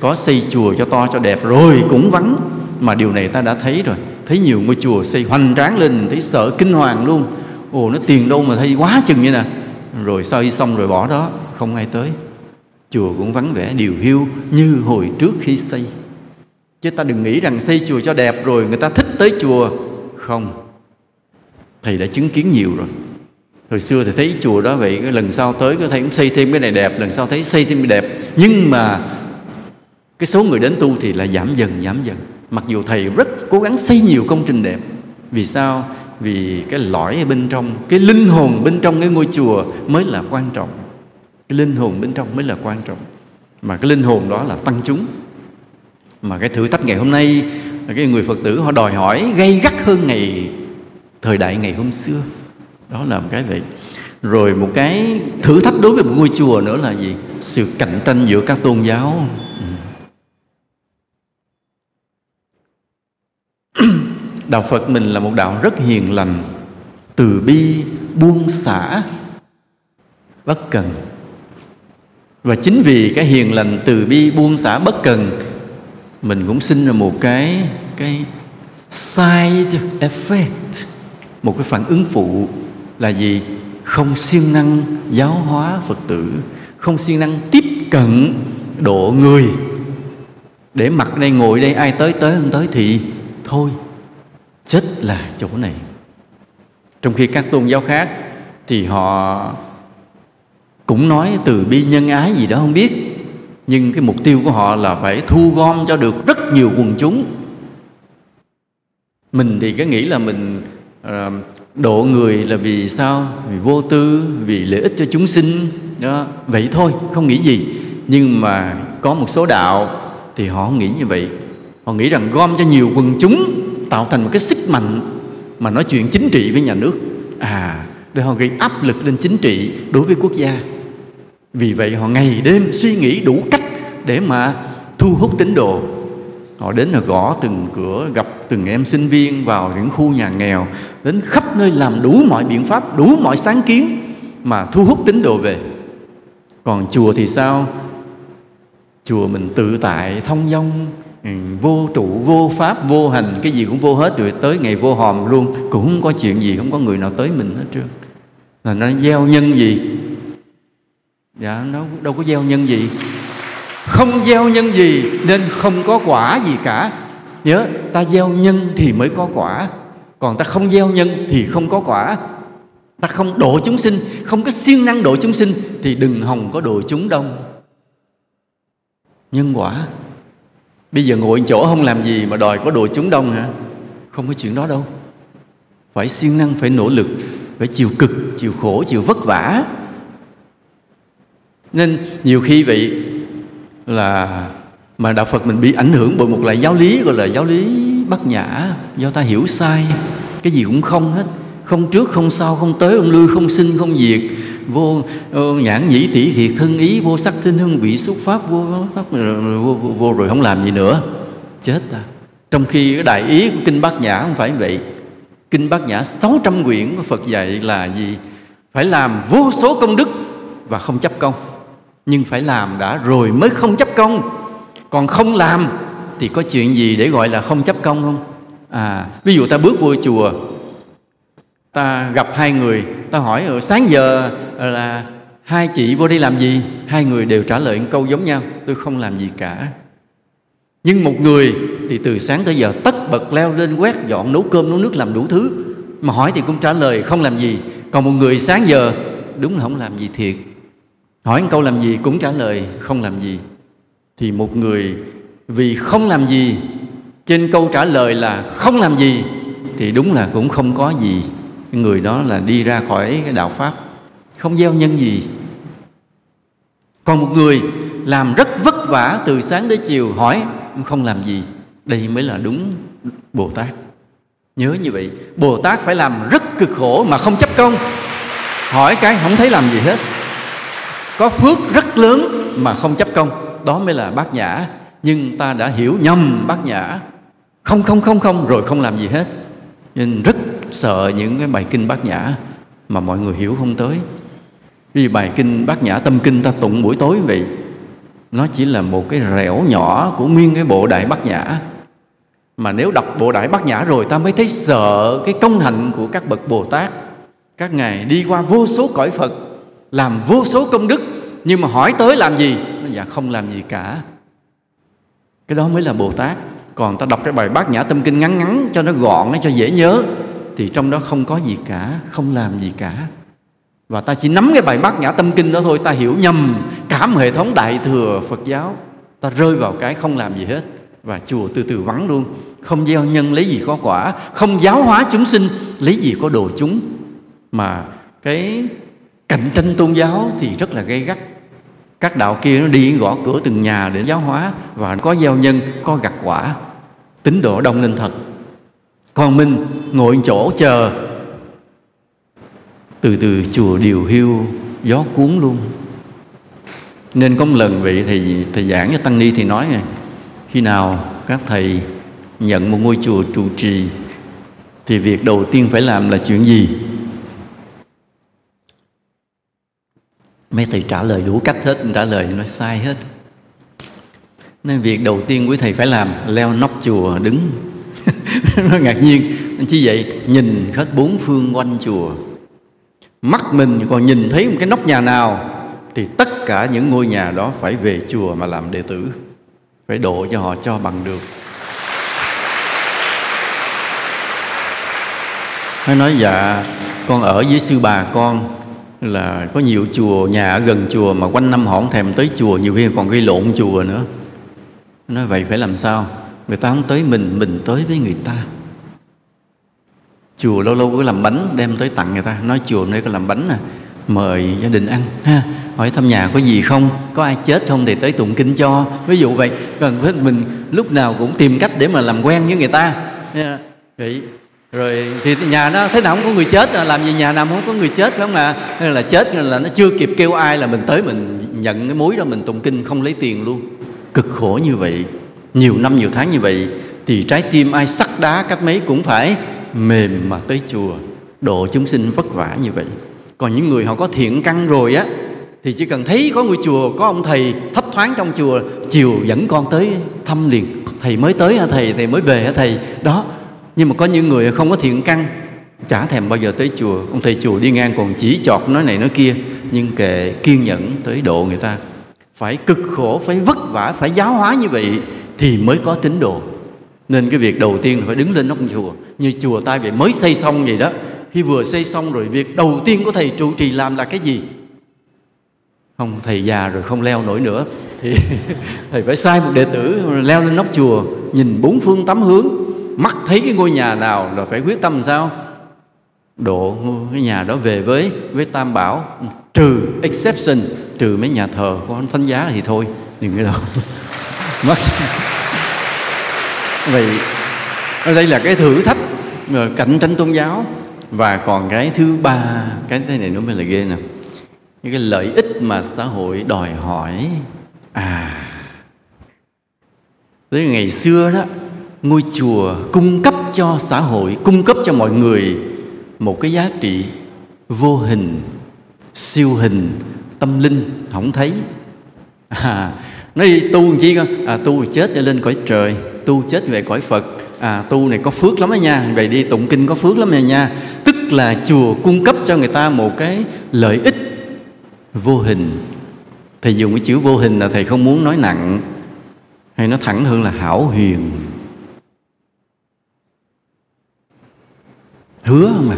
Có xây chùa cho to cho đẹp rồi cũng vắng. Mà điều này ta đã thấy rồi, thấy nhiều ngôi chùa xây hoành tráng lên, mình thấy sợ kinh hoàng luôn. Ồ, nó tiền đâu mà thấy quá chừng như nè. Rồi xây xong rồi bỏ đó, không ai tới. Chùa cũng vắng vẻ điều hiu như hồi trước khi xây. Chứ ta đừng nghĩ rằng xây chùa cho đẹp rồi người ta thích tới chùa. Không, thầy đã chứng kiến nhiều rồi. Hồi xưa thầy thấy chùa đó vậy, cái lần sau tới thầy cũng xây thêm cái này đẹp, lần sau thấy xây thêm cái đẹp. Nhưng mà cái số người đến tu thì là giảm dần. Mặc dù thầy rất cố gắng xây nhiều công trình đẹp. Vì sao? Vì cái lõi ở bên trong, cái linh hồn bên trong cái ngôi chùa mới là quan trọng. Cái linh hồn bên trong mới là quan trọng. Mà cái linh hồn đó là tăng chúng. Mà cái thử thách ngày hôm nay, cái người Phật tử họ đòi hỏi gay gắt hơn ngày thời đại ngày hôm xưa. Đó là một cái vậy. Rồi một cái thử thách đối với một ngôi chùa nữa là gì? Sự cạnh tranh giữa các tôn giáo. Đạo Phật mình là một đạo rất hiền lành, từ bi, buông xả, bất cần. Và chính vì cái hiền lành, từ bi, buông xả, bất cần, mình cũng sinh ra một cái side effect, một cái phản ứng phụ là gì? Không siêng năng giáo hóa Phật tử, không siêng năng tiếp cận độ người. Để mặt đây, ngồi đây, ai tới, tới không tới thì thôi, chết là chỗ này. Trong khi các tôn giáo khác thì họ cũng nói từ bi nhân ái gì đó không biết, nhưng cái mục tiêu của họ là phải thu gom cho được rất nhiều quần chúng. Mình thì cứ nghĩ là mình độ người là vì sao? Vì vô tư, vì lợi ích cho chúng sinh đó. Vậy thôi, không nghĩ gì. Nhưng mà có một số đạo thì họ không nghĩ như vậy. Họ nghĩ rằng gom cho nhiều quần chúng tạo thành một cái sức mạnh mà nói chuyện chính trị với nhà nước. À, để họ gây áp lực lên chính trị đối với quốc gia. Vì vậy họ ngày đêm suy nghĩ đủ cách để mà thu hút tín đồ. Họ đến là gõ từng cửa, gặp từng em sinh viên vào những khu nhà nghèo, đến khắp nơi làm đủ mọi biện pháp, đủ mọi sáng kiến mà thu hút tín đồ về. Còn chùa thì sao? Chùa mình tự tại, thông dong, vô trụ, vô pháp, vô hành, cái gì cũng vô hết, rồi tới ngày vô hòm luôn, cũng không có chuyện gì, không có người nào tới mình hết trơn. Là nó gieo nhân gì? Dạ, nó đâu có gieo nhân gì. Không gieo nhân gì nên không có quả gì cả. Nhớ, ta gieo nhân thì mới có quả. Còn ta không gieo nhân thì không có quả. Ta không độ chúng sinh, không có siêng năng độ chúng sinh thì đừng hòng có độ chúng đông. Nhân quả. Bây giờ ngồi chỗ không làm gì mà đòi có độ chúng đông hả? Không có chuyện đó đâu. Phải siêng năng, phải nỗ lực, phải chịu cực, chịu khổ, chịu vất vả. Nên nhiều khi vậy là mà đạo Phật mình bị ảnh hưởng bởi một loại giáo lý gọi là giáo lý Bát Nhã, do ta hiểu sai, cái gì cũng không hết, không trước, không sau, không tới, không lui, không sinh, không diệt, vô nhãn nhĩ tỷ thiệt thân ý, vô sắc thinh hương vị xúc pháp, vô rồi không làm gì nữa, chết ta. Trong khi cái đại ý của kinh Bát Nhã không phải vậy. Kinh Bát Nhã 600 quyển của Phật dạy là gì? Phải làm vô số công đức và không chấp công. Nhưng phải làm đã rồi mới không chấp công. Còn không làm thì có chuyện gì để gọi là không chấp công không? À, ví dụ ta bước vô chùa, Ta gặp hai người, ta hỏi sáng giờ là hai chị vô đây làm gì? Hai người đều trả lời một câu giống nhau: tôi không làm gì cả. Nhưng một người thì từ sáng tới giờ tất bật leo lên quét dọn, nấu cơm, nấu nước, làm đủ thứ, mà hỏi thì cũng trả lời không làm gì. Còn một người sáng giờ đúng là không làm gì thiệt, hỏi một câu làm gì cũng trả lời không làm gì. Thì một người vì không làm gì, trên câu trả lời là không làm gì, thì đúng là cũng không có gì. Người đó là đi ra khỏi cái đạo Pháp, không gieo nhân gì. Còn một người làm rất vất vả từ sáng tới chiều, hỏi không làm gì, đây mới là đúng Bồ Tát. Nhớ như vậy, Bồ Tát phải làm rất cực khổ mà không chấp công, hỏi cái không thấy làm gì hết, có phước rất lớn mà không chấp công, đó mới là Bát Nhã. Nhưng ta đã hiểu nhầm Bát Nhã, không rồi không làm gì hết. Nên rất sợ những cái bài kinh Bát Nhã mà mọi người hiểu không tới. Vì bài kinh Bát Nhã Tâm Kinh ta tụng buổi tối vậy, nó chỉ là một cái rẻo nhỏ của nguyên cái bộ Đại Bát Nhã. Mà nếu đọc bộ Đại Bát Nhã rồi ta mới thấy sợ cái công hạnh của các bậc Bồ Tát. Các ngài đi qua vô số cõi Phật, làm vô số công đức, nhưng mà hỏi tới làm gì? Dạ không làm gì cả. Cái đó mới là Bồ Tát. Còn ta đọc cái bài Bát Nhã Tâm Kinh ngắn ngắn cho nó gọn, cho dễ nhớ, thì trong đó không có gì cả, không làm gì cả. Và ta chỉ nắm cái bài Bát Nhã Tâm Kinh đó thôi, ta hiểu nhầm cả một hệ thống Đại Thừa Phật giáo. Ta rơi vào cái không làm gì hết, và chùa từ từ vắng luôn. Không gieo nhân lấy gì có quả, không giáo hóa chúng sinh lấy gì có đồ chúng. Mà cái cạnh tranh tôn giáo thì rất là gay gắt. Các đạo kia nó đi gõ cửa từng nhà để giáo hóa, và có gieo nhân, có gặt quả, tín đồ đông lên thật. Còn mình ngồi chỗ chờ, từ từ chùa điều hiu, gió cuốn luôn. Nên có một lần vậy thì thầy giảng cho tăng ni thì nói này: khi nào các thầy nhận một ngôi chùa trụ trì thì việc đầu tiên phải làm là chuyện gì? Mấy thầy trả lời đủ cách hết, trả lời nó sai hết. Nên việc đầu tiên quý thầy phải làm leo nóc chùa đứng. Nó ngạc nhiên. Chỉ vậy nhìn hết bốn phương quanh chùa, mắt mình còn nhìn thấy một cái nóc nhà nào thì tất cả những ngôi nhà đó phải về chùa mà làm đệ tử, phải độ cho họ cho bằng được. Nó nói dạ con ở với sư bà con là có nhiều chùa, nhà ở gần chùa mà quanh năm họ không thèm tới chùa, nhiều khi còn gây lộn chùa nữa. Nói vậy phải làm sao? Người ta không tới mình tới với người ta. Chùa lâu lâu cứ làm bánh đem tới tặng người ta, nói chùa nơi có làm bánh nè, mời gia đình ăn ha, hỏi thăm nhà có gì không, có ai chết không thì tới tụng kinh cho, ví dụ vậy. Còn mình lúc nào cũng tìm cách để mà làm quen với người ta vậy. Rồi thì nhà nó thế nào không có người chết, làm gì nhà nào không có người chết, phải không ạ? Nên là chết là nó chưa kịp kêu ai là mình tới mình nhận cái mối đó, mình tụng kinh không lấy tiền luôn. Cực khổ như vậy, nhiều năm nhiều tháng như vậy thì trái tim ai sắt đá cách mấy cũng phải mềm mà tới chùa, độ chúng sinh vất vả như vậy. Còn những người họ có thiện căn rồi á thì chỉ cần thấy có ngôi chùa, có ông thầy thấp thoáng trong chùa, chiều dẫn con tới thăm liền. Thầy mới tới hả thầy? Thầy mới về hả thầy? Đó. Nhưng mà có những người không có thiện căn, chả thèm bao giờ tới chùa. Ông thầy chùa đi ngang còn chỉ chọt nói này nói kia, nhưng kệ, kiên nhẫn tới độ người ta. Phải cực khổ, phải vất vả, phải giáo hóa như vậy thì mới có tín đồ. Nên cái việc đầu tiên là phải đứng lên nóc chùa. Như chùa ta vậy mới xây xong vậy đó, khi vừa xây xong rồi việc đầu tiên của thầy trụ trì làm là cái gì? Không, thầy già rồi không leo nổi nữa thì thầy phải sai một đệ tử leo lên nóc chùa, nhìn bốn phương tám hướng, mắt thấy cái ngôi nhà nào là phải quyết tâm sao? Độ cái nhà đó về với Tam Bảo, trừ exception, trừ mấy nhà thờ có thánh giá thì thôi, đừng cái đâu. Mất. Vậy đây là cái thử thách cạnh tranh tôn giáo. Và còn cái thứ ba, cái thế này nó mới là ghê nè. Những cái lợi ích mà xã hội đòi hỏi. Tới ngày xưa đó, ngôi chùa cung cấp cho xã hội, cung cấp cho mọi người một cái giá trị vô hình, siêu hình, tâm linh, không thấy. Nói tu làm chi con? Tu chết để lên cõi trời, tu chết về cõi Phật. Tu này có phước lắm đó nha, vậy đi tụng kinh có phước lắm này nha. Tức tức là chùa cung cấp cho người ta một cái lợi ích vô hình. Thầy dùng cái chữ vô hình là thầy không muốn nói nặng, hay nói thẳng hơn là hảo huyền. Hứa không à?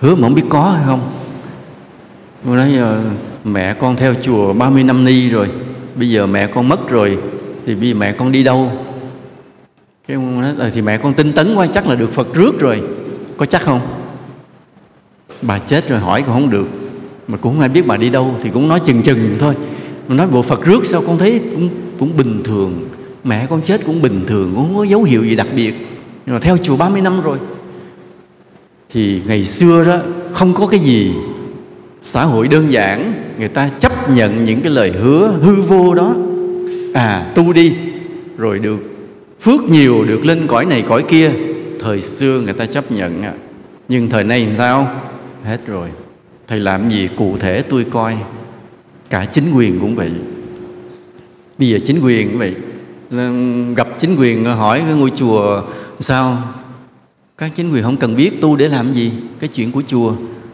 Hứa mà không biết có hay không. Tôi nói mẹ con theo chùa 30 năm ni rồi, bây giờ mẹ con mất rồi, thì bây giờ mẹ con đi đâu? Cái ông nói thì mẹ con tinh tấn quá, chắc là được Phật rước rồi. Có chắc không? Bà chết rồi hỏi cũng không được, mà cũng không ai biết bà đi đâu, thì cũng nói chừng chừng thôi. Mình nói bộ Phật rước sao con thấy cũng bình thường, mẹ con chết cũng bình thường, cũng không có dấu hiệu gì đặc biệt. Nhưng mà theo chùa 30 năm rồi. Thì ngày xưa đó không có cái gì, xã hội đơn giản, người ta chấp nhận những cái lời hứa hư vô đó. À, tu đi rồi được phước nhiều, được lên cõi này cõi kia. Thời xưa người ta chấp nhận, nhưng thời nay làm sao? Hết rồi. Thầy làm gì cụ thể tôi coi. Cả chính quyền cũng vậy. Bây giờ chính quyền cũng vậy, gặp chính quyền hỏi cái ngôi chùa sao? Các chính quyền không cần biết tu để làm gì, cái chuyện của chùa.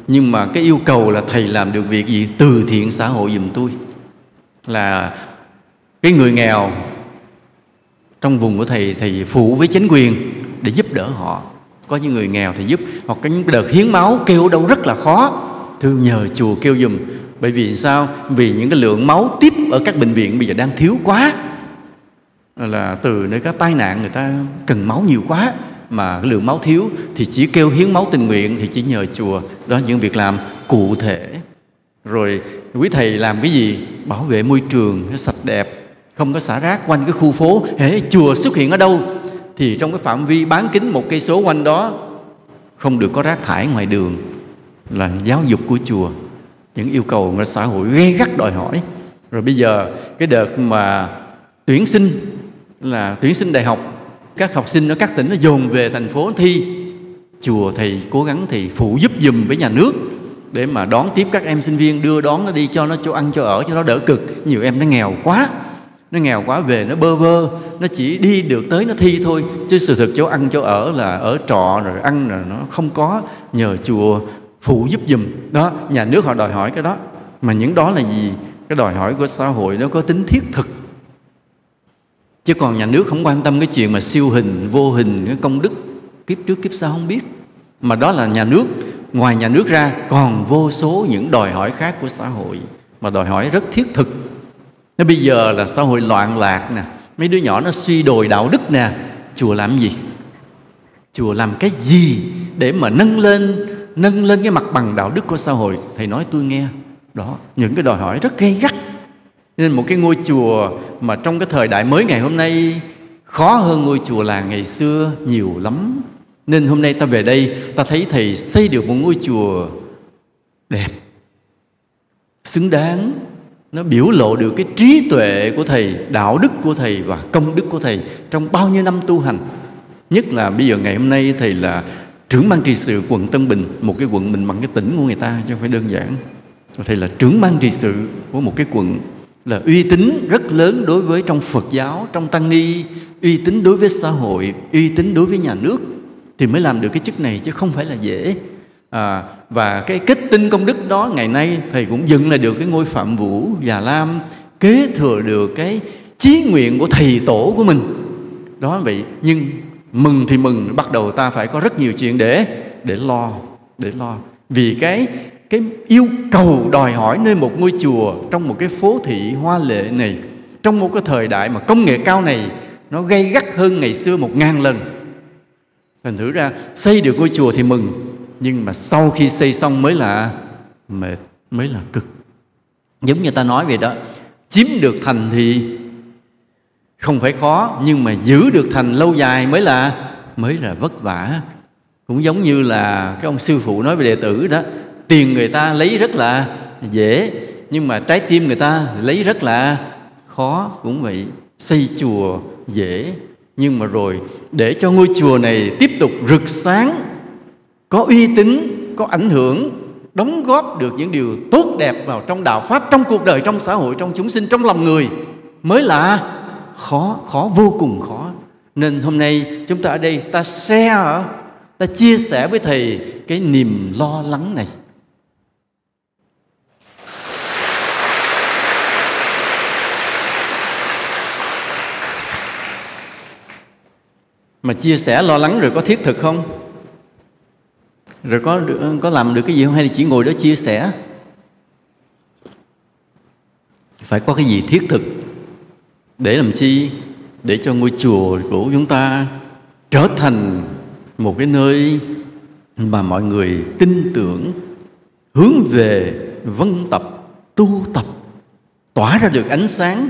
Nhưng mà cái yêu cầu là thầy làm được việc gì từ thiện xã hội giùm tôi. Là cái người nghèo trong vùng của thầy, thầy phụ với chính quyền để giúp đỡ họ. Có những người nghèo thầy giúp, hoặc cái đợt hiến máu kêu đâu rất là khó, thương nhờ chùa kêu dùm. Bởi vì sao? Vì những cái lượng máu tiếp ở các bệnh viện bây giờ đang thiếu quá, là từ nơi các tai nạn người ta cần máu nhiều quá, mà cái lượng máu thiếu thì chỉ kêu hiến máu tình nguyện, thì chỉ nhờ chùa. Đó những việc làm cụ thể. Rồi quý thầy làm cái gì? Bảo vệ môi trường sạch đẹp, không có xả rác quanh cái khu phố. Hễ chùa xuất hiện ở đâu thì trong cái phạm vi bán kính một cây số quanh đó không được có rác thải ngoài đường, là giáo dục của chùa. Những yêu cầu của xã hội gay gắt đòi hỏi. Rồi bây giờ cái đợt mà tuyển sinh, là tuyển sinh đại học, các học sinh ở các tỉnh nó dồn về thành phố thi, chùa thầy cố gắng thì phụ giúp giùm với nhà nước để mà đón tiếp các em sinh viên, đưa đón nó đi, cho nó chỗ ăn chỗ ở cho nó đỡ cực. Nhiều em nó nghèo quá, về nó bơ vơ, nó chỉ đi được tới nó thi thôi, chứ sự thực chỗ ăn chỗ ở là ở trọ rồi ăn rồi nó không có, nhờ chùa phụ giúp giùm. Đó, nhà nước họ đòi hỏi cái đó. Mà những đó là gì? Cái đòi hỏi của xã hội nó có tính thiết thực. Chứ còn nhà nước không quan tâm cái chuyện mà siêu hình, vô hình, cái công đức kiếp trước kiếp sau không biết. Mà đó là nhà nước, ngoài nhà nước ra còn vô số những đòi hỏi khác của xã hội mà đòi hỏi rất thiết thực. Nó bây giờ là xã hội loạn lạc nè, mấy đứa nhỏ nó suy đồi đạo đức nè, chùa làm gì? Chùa làm cái gì để mà nâng lên cái mặt bằng đạo đức của xã hội? Thầy nói tôi nghe. Đó, những cái đòi hỏi rất gay gắt. Nên một cái ngôi chùa mà trong cái thời đại mới ngày hôm nay khó hơn ngôi chùa làng ngày xưa nhiều lắm. Nên hôm nay ta về đây, ta thấy thầy xây được một ngôi chùa đẹp, xứng đáng. Nó biểu lộ được cái trí tuệ của thầy, đạo đức của thầy và công đức của thầy trong bao nhiêu năm tu hành. Nhất là bây giờ ngày hôm nay thầy là trưởng ban trị sự quận Tân Bình, một cái quận mình bằng cái tỉnh của người ta chứ không phải đơn giản. Thầy là trưởng ban trị sự của một cái quận, là uy tín rất lớn đối với trong Phật giáo, trong tăng ni, uy tín đối với xã hội, uy tín đối với nhà nước, thì mới làm được cái chức này chứ không phải là dễ. Và cái kết tinh công đức đó, ngày nay thầy cũng dựng lại được cái ngôi Phạm Vũ Già Lam, kế thừa được cái chí nguyện của thầy tổ của mình. Đó vậy. Nhưng mừng thì mừng, bắt đầu ta phải có rất nhiều chuyện để lo. Vì cái yêu cầu đòi hỏi nơi một ngôi chùa, trong một cái phố thị hoa lệ này, trong một cái thời đại mà công nghệ cao này, nó gay gắt hơn ngày xưa 1000 lần. Thành thử ra xây được ngôi chùa thì mừng, nhưng mà sau khi xây xong mới là mệt, mới là cực. Giống như ta nói vậy đó, chiếm được thành thì không phải khó, nhưng mà giữ được thành lâu dài mới là vất vả. Cũng giống như là cái ông sư phụ nói về đệ tử đó, tiền người ta lấy rất là dễ, nhưng mà trái tim người ta lấy rất là khó. Cũng vậy, xây chùa dễ, nhưng mà rồi để cho ngôi chùa này tiếp tục rực sáng, có uy tín, có ảnh hưởng, đóng góp được những điều tốt đẹp vào trong đạo Pháp, trong cuộc đời, trong xã hội, trong chúng sinh, trong lòng người, mới là khó vô cùng khó. Nên hôm nay chúng ta ở đây, ta share ta chia sẻ với Thầy cái niềm lo lắng này. Mà chia sẻ lo lắng rồi có thiết thực không? Rồi có làm được cái gì không? Hay là chỉ ngồi đó chia sẻ? Phải có cái gì thiết thực. Để làm chi? Để cho ngôi chùa của chúng ta trở thành một cái nơi mà mọi người tin tưởng, hướng về vân tập, tu tập, tỏa ra được ánh sáng,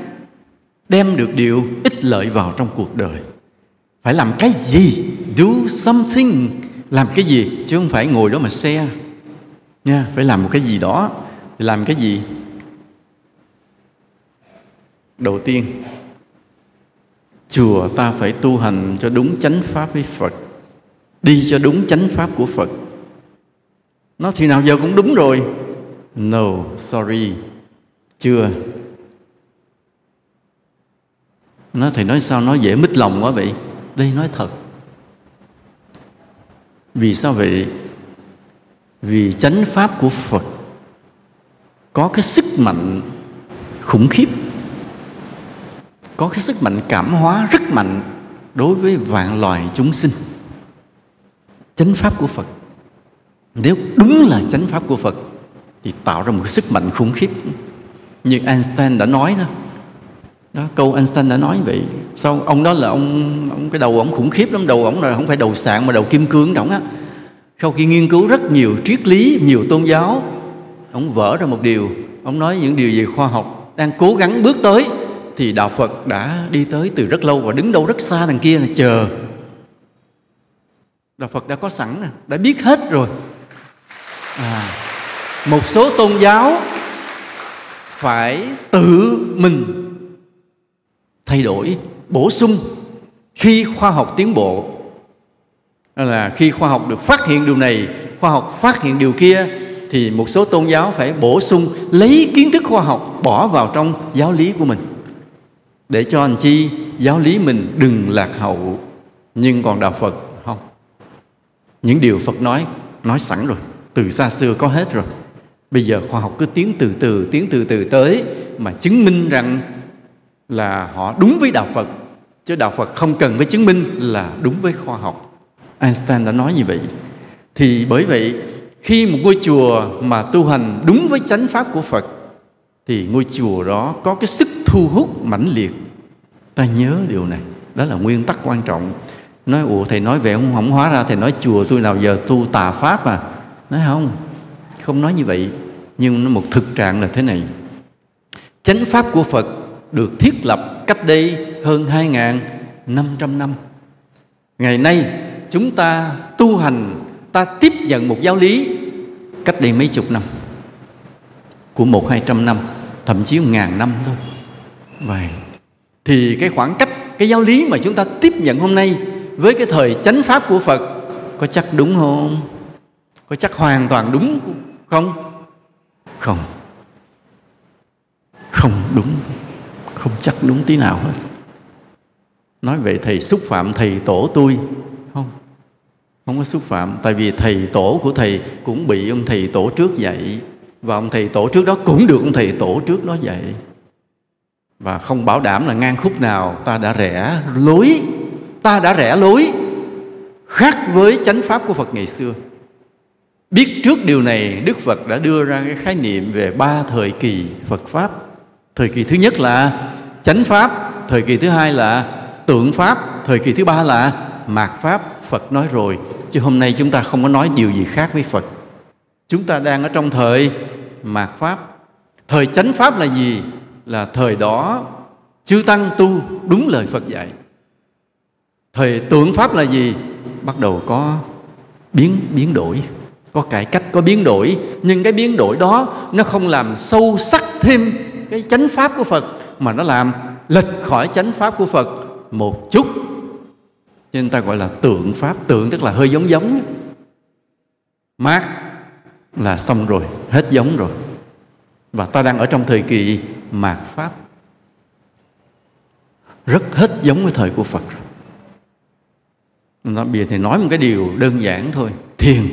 đem được điều ích lợi vào trong cuộc đời. Phải làm cái gì? Do something. Làm cái gì? Chứ không phải ngồi đó mà share nha. Phải làm một cái gì đó. Làm cái gì? Đầu tiên, chùa ta phải tu hành cho đúng chánh pháp với Phật, đi cho đúng chánh pháp của Phật. Nó thì nào giờ cũng đúng rồi. No, sorry, chưa. Nó thầy nói sao nó dễ mít lòng quá vậy? Đây nói thật. Vì sao vậy? Vì chánh pháp của Phật có cái sức mạnh khủng khiếp, có cái sức mạnh cảm hóa rất mạnh đối với vạn loài chúng sinh. Chánh pháp của Phật, nếu đúng là chánh pháp của Phật thì tạo ra một sức mạnh khủng khiếp. Như Einstein đã nói đó, câu Einstein đã nói vậy. Sau ông đó là ông cái đầu ổng khủng khiếp lắm, đầu ổng là không phải đầu sạn mà đầu kim cương đó. Sau khi nghiên cứu rất nhiều triết lý, nhiều tôn giáo, ông vỡ ra một điều, ông nói những điều về khoa học đang cố gắng bước tới thì đạo Phật đã đi tới từ rất lâu và đứng đâu rất xa đằng kia là chờ. Đạo Phật đã có sẵn, đã biết hết rồi. Một số tôn giáo phải tự mình thay đổi, bổ sung khi khoa học tiến bộ. Đó là khi khoa học được phát hiện điều này, khoa học phát hiện điều kia, thì một số tôn giáo phải bổ sung, lấy kiến thức khoa học bỏ vào trong giáo lý của mình, để cho anh chị giáo lý mình đừng lạc hậu. Nhưng còn đạo Phật không. Những điều Phật nói sẵn rồi, từ xa xưa có hết rồi. Bây giờ khoa học cứ tiến từ từ tới mà chứng minh rằng là họ đúng với đạo Phật, chứ đạo Phật không cần phải chứng minh là đúng với khoa học. Einstein đã nói như vậy. Thì bởi vậy, khi một ngôi chùa mà tu hành đúng với chánh pháp của Phật thì ngôi chùa đó có cái sức thu hút mãnh liệt. Ta nhớ điều này, đó là nguyên tắc quan trọng. Nói ủa thầy nói về không hóa ra thầy nói chùa tôi nào giờ tu tà pháp à? Nói không nói như vậy, nhưng một thực trạng là thế này. Chánh pháp của Phật được thiết lập cách đây hơn 2.500 năm. Ngày nay chúng ta tu hành, ta tiếp nhận một giáo lý cách đây mấy chục năm, của 100-200 năm, thậm chí 1.000 năm thôi. Vậy thì cái khoảng cách, cái giáo lý mà chúng ta tiếp nhận hôm nay với cái thời chánh pháp của Phật có chắc đúng không? Có chắc hoàn toàn đúng không? Không đúng, không chắc đúng tí nào hết. Nói vậy thầy xúc phạm thầy tổ tôi không? Không có xúc phạm, tại vì thầy tổ của thầy cũng bị ông thầy tổ trước dạy, và ông thầy tổ trước đó cũng được ông thầy tổ trước đó dạy. Và không bảo đảm là ngang khúc nào ta đã rẽ lối khác với chánh pháp của Phật ngày xưa. Biết trước điều này, Đức Phật đã đưa ra cái khái niệm về 3 thời kỳ Phật pháp. Thời kỳ thứ nhất là chánh pháp, thời kỳ thứ hai là tượng pháp, thời kỳ thứ ba là mạt pháp. Phật nói rồi, chứ hôm nay chúng ta không có nói điều gì khác với Phật. Chúng ta đang ở trong thời mạt pháp. Thời chánh pháp là gì? Là thời đó chư tăng tu đúng lời Phật dạy. Thời tượng pháp là gì? Bắt đầu có biến đổi, có cải cách, có biến đổi, nhưng cái biến đổi đó nó không làm sâu sắc thêm cái chánh pháp của Phật, mà nó làm lệch khỏi chánh pháp của Phật một chút. Cho nên ta gọi là tượng pháp. Tượng tức là hơi giống. Mát là xong rồi, hết giống rồi. Và ta đang ở trong thời kỳ mạt pháp, rất hết giống với thời của Phật rồi. Bây giờ Thầy nói một cái điều đơn giản thôi. Thiền,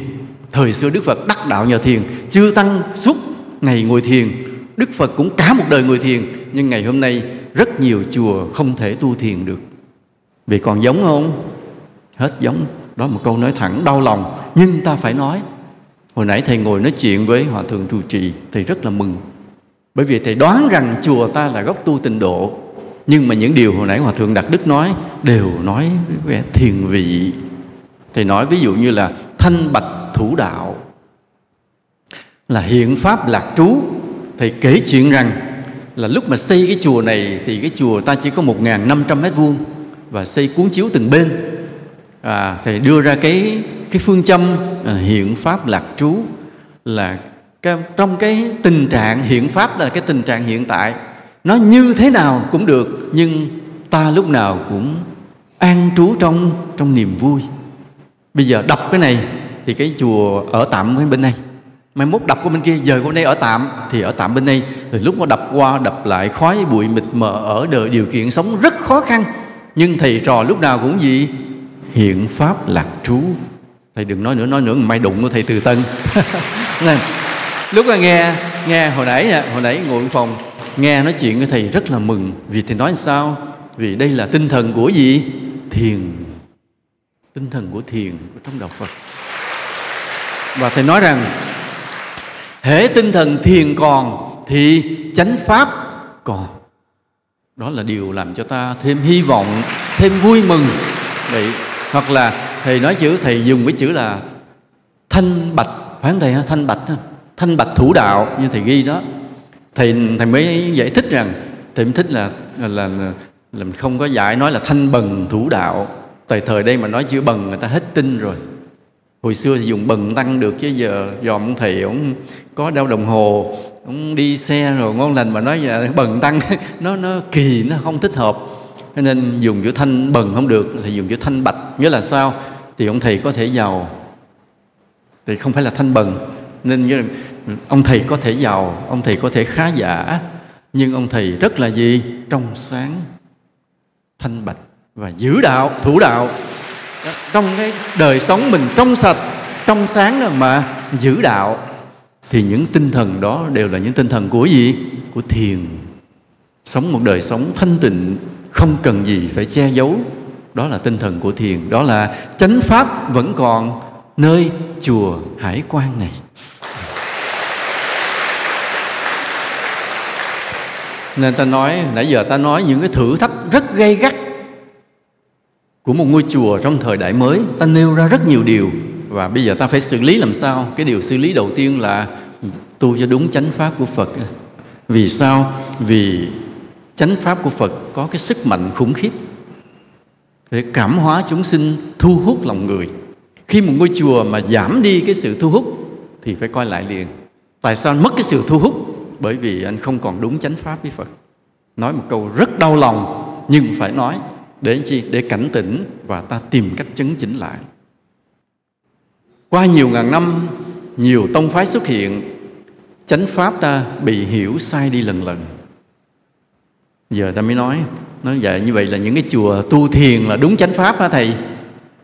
thời xưa Đức Phật đắc đạo nhờ thiền. Chư Tăng suốt ngày ngồi thiền, Đức Phật cũng cả một đời ngồi thiền. Nhưng ngày hôm nay rất nhiều chùa không thể tu thiền được. Vì còn giống không? Hết giống. Đó một câu nói thẳng đau lòng, nhưng ta phải nói. Hồi nãy Thầy ngồi nói chuyện với Hòa Thượng trụ trì, Thầy rất là mừng. Bởi vì Thầy đoán rằng chùa ta là gốc tu tịnh độ. Nhưng mà những điều hồi nãy Hòa Thượng Đặc Đức nói đều nói về thiền vị. Thầy nói ví dụ như là thanh bạch thủ đạo, là hiện pháp lạc trú. Thầy kể chuyện rằng là lúc mà xây cái chùa này thì cái chùa ta chỉ có 1.500 mét vuông, và xây cuốn chiếu từng bên. Thầy đưa ra cái phương châm hiện pháp lạc trú, là trong cái tình trạng hiện pháp, là cái tình trạng hiện tại. Nó như thế nào cũng được, nhưng ta lúc nào cũng an trú trong niềm vui. Bây giờ đập cái này thì cái chùa ở tạm bên này, mai mốt đập qua bên kia, giờ qua đây ở tạm thì ở tạm bên đây. Rồi lúc nó đập qua đập lại, khói bụi mịt mờ, ở đời điều kiện sống rất khó khăn. Nhưng thầy trò lúc nào cũng gì? Hiện pháp lạc trú. Thầy đừng nói nữa mai đụng của thầy Từ Tân. Lúc mà nghe hồi nãy ngồi trong phòng nghe nói chuyện với thầy rất là mừng. Vì thầy nói sao? Vì đây là tinh thần của gì? Thiền. Tinh thần của thiền trong đạo Phật. Và thầy nói rằng hễ tinh thần thiền còn thì chánh pháp còn. Đó là điều làm cho ta thêm hy vọng, thêm vui mừng. Vậy, hoặc là thầy nói chữ, thầy dùng cái chữ là thanh bạch, phải không thầy? Thanh bạch thủ đạo như thầy ghi đó. Thầy mới giải thích rằng, thầy mới thích là không có dạy nói là thanh bần thủ đạo. Tại thời đây mà nói chữ bần người ta hết tin rồi. Hồi xưa thì dùng bần tăng được, chứ giờ dòm thầy ông có đeo đồng hồ, ông đi xe rồi ngon lành mà nói là bần tăng nó kỳ, nó không thích hợp. Cho nên dùng chữ thanh bần không được, thầy dùng chữ thanh bạch. Nghĩa là sao? Thì ông thầy có thể giàu, thì không phải là thanh bần. Nên nghĩa là ông thầy có thể giàu, ông thầy có thể khá giả, nhưng ông thầy rất là gì? Trong sáng, thanh bạch và giữ đạo, thủ đạo. Trong cái đời sống mình trong sạch, trong sáng mà giữ đạo, thì những tinh thần đó đều là những tinh thần của gì? Của thiền. Sống một đời sống thanh tịnh, không cần gì phải che giấu. Đó là tinh thần của thiền. Đó là chánh pháp vẫn còn nơi chùa Hải Quang này. Nên ta nói, nãy giờ ta nói những cái thử thách rất gay gắt của một ngôi chùa trong thời đại mới. Ta nêu ra rất nhiều điều. Và bây giờ ta phải xử lý làm sao? Cái điều xử lý đầu tiên là tu cho đúng chánh pháp của Phật. Vì sao? Vì chánh pháp của Phật có cái sức mạnh khủng khiếp để cảm hóa chúng sinh, thu hút lòng người. Khi một ngôi chùa mà giảm đi cái sự thu hút thì phải coi lại liền. Tại sao anh mất cái sự thu hút? Bởi vì anh không còn đúng chánh pháp với Phật. Nói một câu rất đau lòng, nhưng phải nói để chi? Để cảnh tỉnh và ta tìm cách chấn chỉnh lại. Qua nhiều ngàn năm, nhiều tông phái xuất hiện, chánh pháp ta bị hiểu sai đi lần lần. Giờ ta mới nói vậy, như vậy là những cái chùa tu thiền là đúng chánh pháp hả thầy?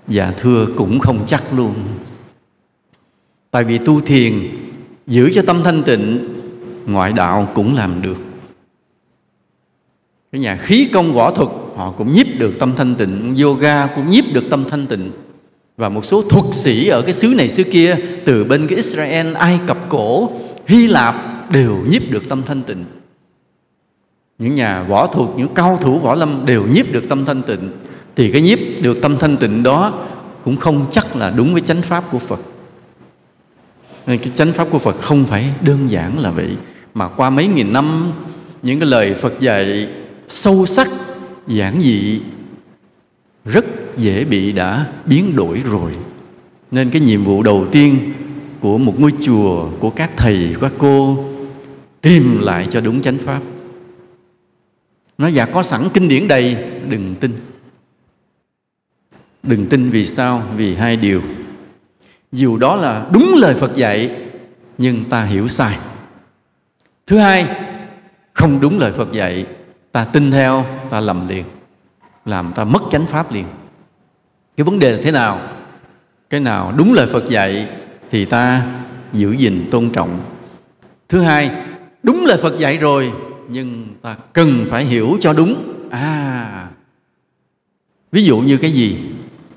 Dạ thưa, cũng không chắc luôn. Tại vì tu thiền giữ cho tâm thanh tịnh, ngoại đạo cũng làm được. Cái nhà khí công võ thuật họ cũng nhiếp được tâm thanh tịnh, yoga cũng nhiếp được tâm thanh tịnh. Và một số thuật sĩ ở cái xứ này xứ kia, từ bên cái Israel, Ai Cập cổ, Hy Lạp đều nhiếp được tâm thanh tịnh. Những nhà võ thuật, những cao thủ võ lâm đều nhiếp được tâm thanh tịnh. Thì cái nhiếp được tâm thanh tịnh đó cũng không chắc là đúng với chánh pháp của Phật. Nên cái chánh pháp của Phật không phải đơn giản là vậy. Mà qua mấy nghìn năm, những cái lời Phật dạy sâu sắc, giản dị, rất dễ bị đã biến đổi rồi. Nên cái nhiệm vụ đầu tiên của một ngôi chùa, của các thầy, các cô, tìm lại cho đúng chánh pháp. Nói dạ có sẵn kinh điển đầy, đừng tin. Đừng tin vì sao? Vì hai điều. Dù đó là đúng lời Phật dạy, nhưng ta hiểu sai. Thứ hai, không đúng lời Phật dạy, ta tin theo, ta lầm liền, làm ta mất chánh pháp liền. Cái vấn đề là thế nào? Cái nào đúng lời Phật dạy thì ta giữ gìn tôn trọng. Thứ hai, đúng lời Phật dạy rồi nhưng ta cần phải hiểu cho đúng. À, ví dụ như cái gì?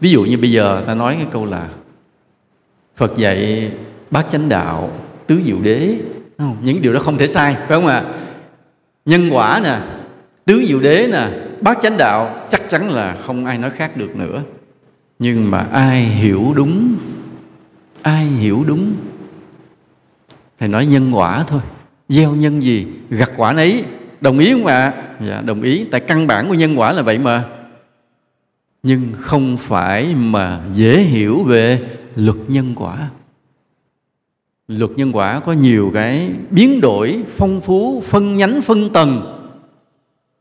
Ví dụ như bây giờ ta nói cái câu là Phật dạy bát chánh đạo, tứ diệu đế, không, những điều đó không thể sai, phải không ạ? Nhân quả nè, tứ diệu đế nè, bát chánh đạo chắc chắn là không ai nói khác được nữa. Nhưng mà ai hiểu đúng? Ai hiểu đúng? Thầy nói nhân quả thôi, gieo nhân gì gặt quả nấy, đồng ý không ạ? Dạ, đồng ý, tại căn bản của nhân quả là vậy mà. Nhưng không phải mà dễ hiểu về luật nhân quả. Luật nhân quả có nhiều cái biến đổi, phong phú, phân nhánh, phân tầng,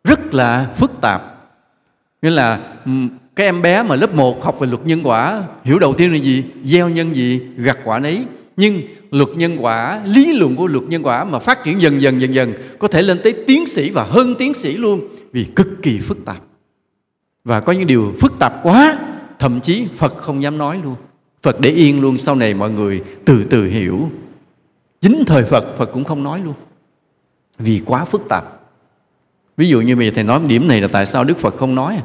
rất là phức tạp. Nghĩa là cái em bé mà lớp 1 học về luật nhân quả, hiểu đầu tiên là gì? Gieo nhân gì, gặt quả nấy. Nhưng luật nhân quả, lý luận của luật nhân quả mà phát triển dần dần, có thể lên tới tiến sĩ và hơn tiến sĩ luôn, vì cực kỳ phức tạp. Và có những điều phức tạp quá, thậm chí Phật không dám nói luôn. Phật để yên luôn, sau này mọi người từ từ hiểu. Chính thời Phật, Phật cũng không nói luôn, vì quá phức tạp. Ví dụ như bây giờ Thầy nói điểm này là tại sao Đức Phật không nói.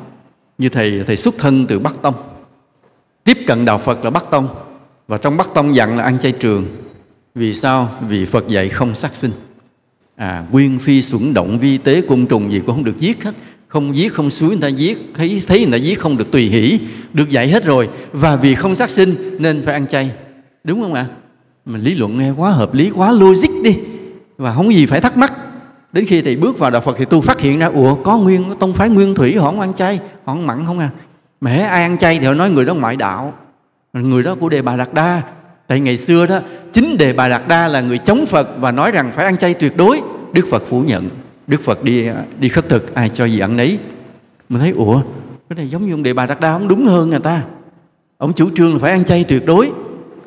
Như Thầy xuất thân từ Bắc Tông, tiếp cận Đạo Phật là Bắc Tông. Và trong Bắc Tông dặn là ăn chay trường. Vì sao? Vì Phật dạy không sát sinh. Quyên phi xuẩn động vi tế côn trùng gì cũng không được giết hết. Không giết, không xúi người ta giết, thấy người ta giết không được tùy hỷ, được dạy hết rồi. Và vì không sát sinh nên phải ăn chay. Đúng không ạ? Mà lý luận nghe quá hợp lý, quá logic đi. Và không có gì phải thắc mắc. Đến khi Thầy bước vào Đạo Phật thì tôi phát hiện ra, có tông phái nguyên thủy họ không ăn chay, họ không mặn không à. Mà ai ăn chay thì họ nói người đó ngoại đạo, người đó của Đề Bà Đạt Đa. Tại ngày xưa đó, chính Đề Bà Đạt Đa là người chống Phật và nói rằng phải ăn chay tuyệt đối. Đức Phật phủ nhận. Đức Phật đi khất thực, ai cho gì ăn nấy. Mình thấy cái này giống như ông Đề Bà Đạt Đa không đúng hơn người ta. Ông chủ trương là phải ăn chay tuyệt đối.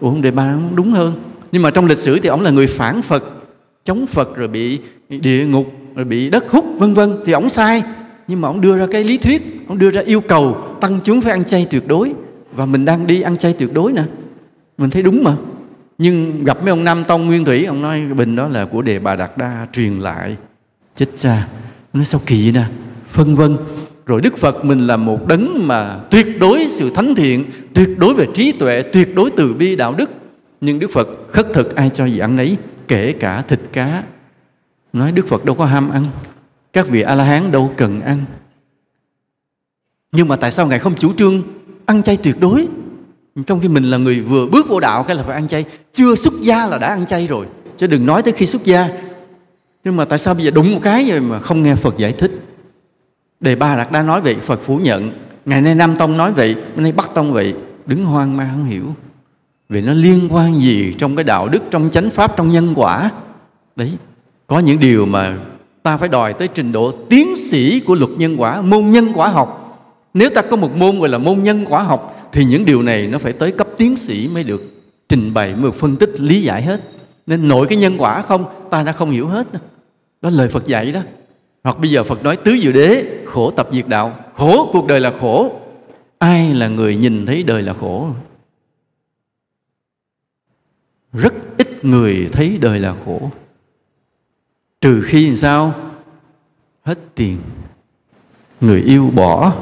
Ông Đề Bà không đúng hơn. Nhưng mà trong lịch sử thì ông là người phản Phật, chống Phật, rồi bị địa ngục, rồi bị đất hút vân vân. Thì ông sai. Nhưng mà ông đưa ra cái lý thuyết, ông đưa ra yêu cầu tăng chúng phải ăn chay tuyệt đối. Và mình đang đi ăn chay tuyệt đối nè, mình thấy đúng mà. Nhưng gặp mấy ông Nam Tông nguyên thủy, ông nói cái bình đó là của Đề Bà Đạt Đa truyền lại. Chết cha, nói sao kỳ vậy nè, phân vân. Rồi Đức Phật mình là một đấng mà tuyệt đối sự thánh thiện, tuyệt đối về trí tuệ, tuyệt đối từ bi đạo đức. Nhưng Đức Phật khất thực ai cho gì ăn nấy, kể cả thịt cá. Nói Đức Phật đâu có ham ăn, các vị A-la-hán đâu cần ăn. Nhưng mà tại sao Ngài không chủ trương ăn chay tuyệt đối? Trong khi mình là người vừa bước vô đạo cái là phải ăn chay. Chưa xuất gia là đã ăn chay rồi, chứ đừng nói tới khi xuất gia. Nhưng mà tại sao bây giờ đúng một cái rồi mà không nghe Phật giải thích? Đề Bà Đạt Đa nói vậy, Phật phủ nhận. Ngày nay Nam Tông nói vậy, hôm nay Bắc Tông vậy. Đứng hoang mang không hiểu. Vì nó liên quan gì trong cái đạo đức, trong chánh pháp, trong nhân quả. Đấy, có những điều mà ta phải đòi tới trình độ tiến sĩ của luật nhân quả, môn nhân quả học. Nếu ta có một môn gọi là môn nhân quả học thì những điều này nó phải tới cấp tiến sĩ mới được trình bày, mới được phân tích, lý giải hết. Nên nội cái nhân quả không, ta đã không hiểu hết. Đó lời Phật dạy đó. Hoặc bây giờ Phật nói tứ diệu đế, khổ tập diệt đạo. Khổ, cuộc đời là khổ. Ai là người nhìn thấy đời là khổ? Rất ít người thấy đời là khổ. Trừ khi sao? Hết tiền, người yêu bỏ,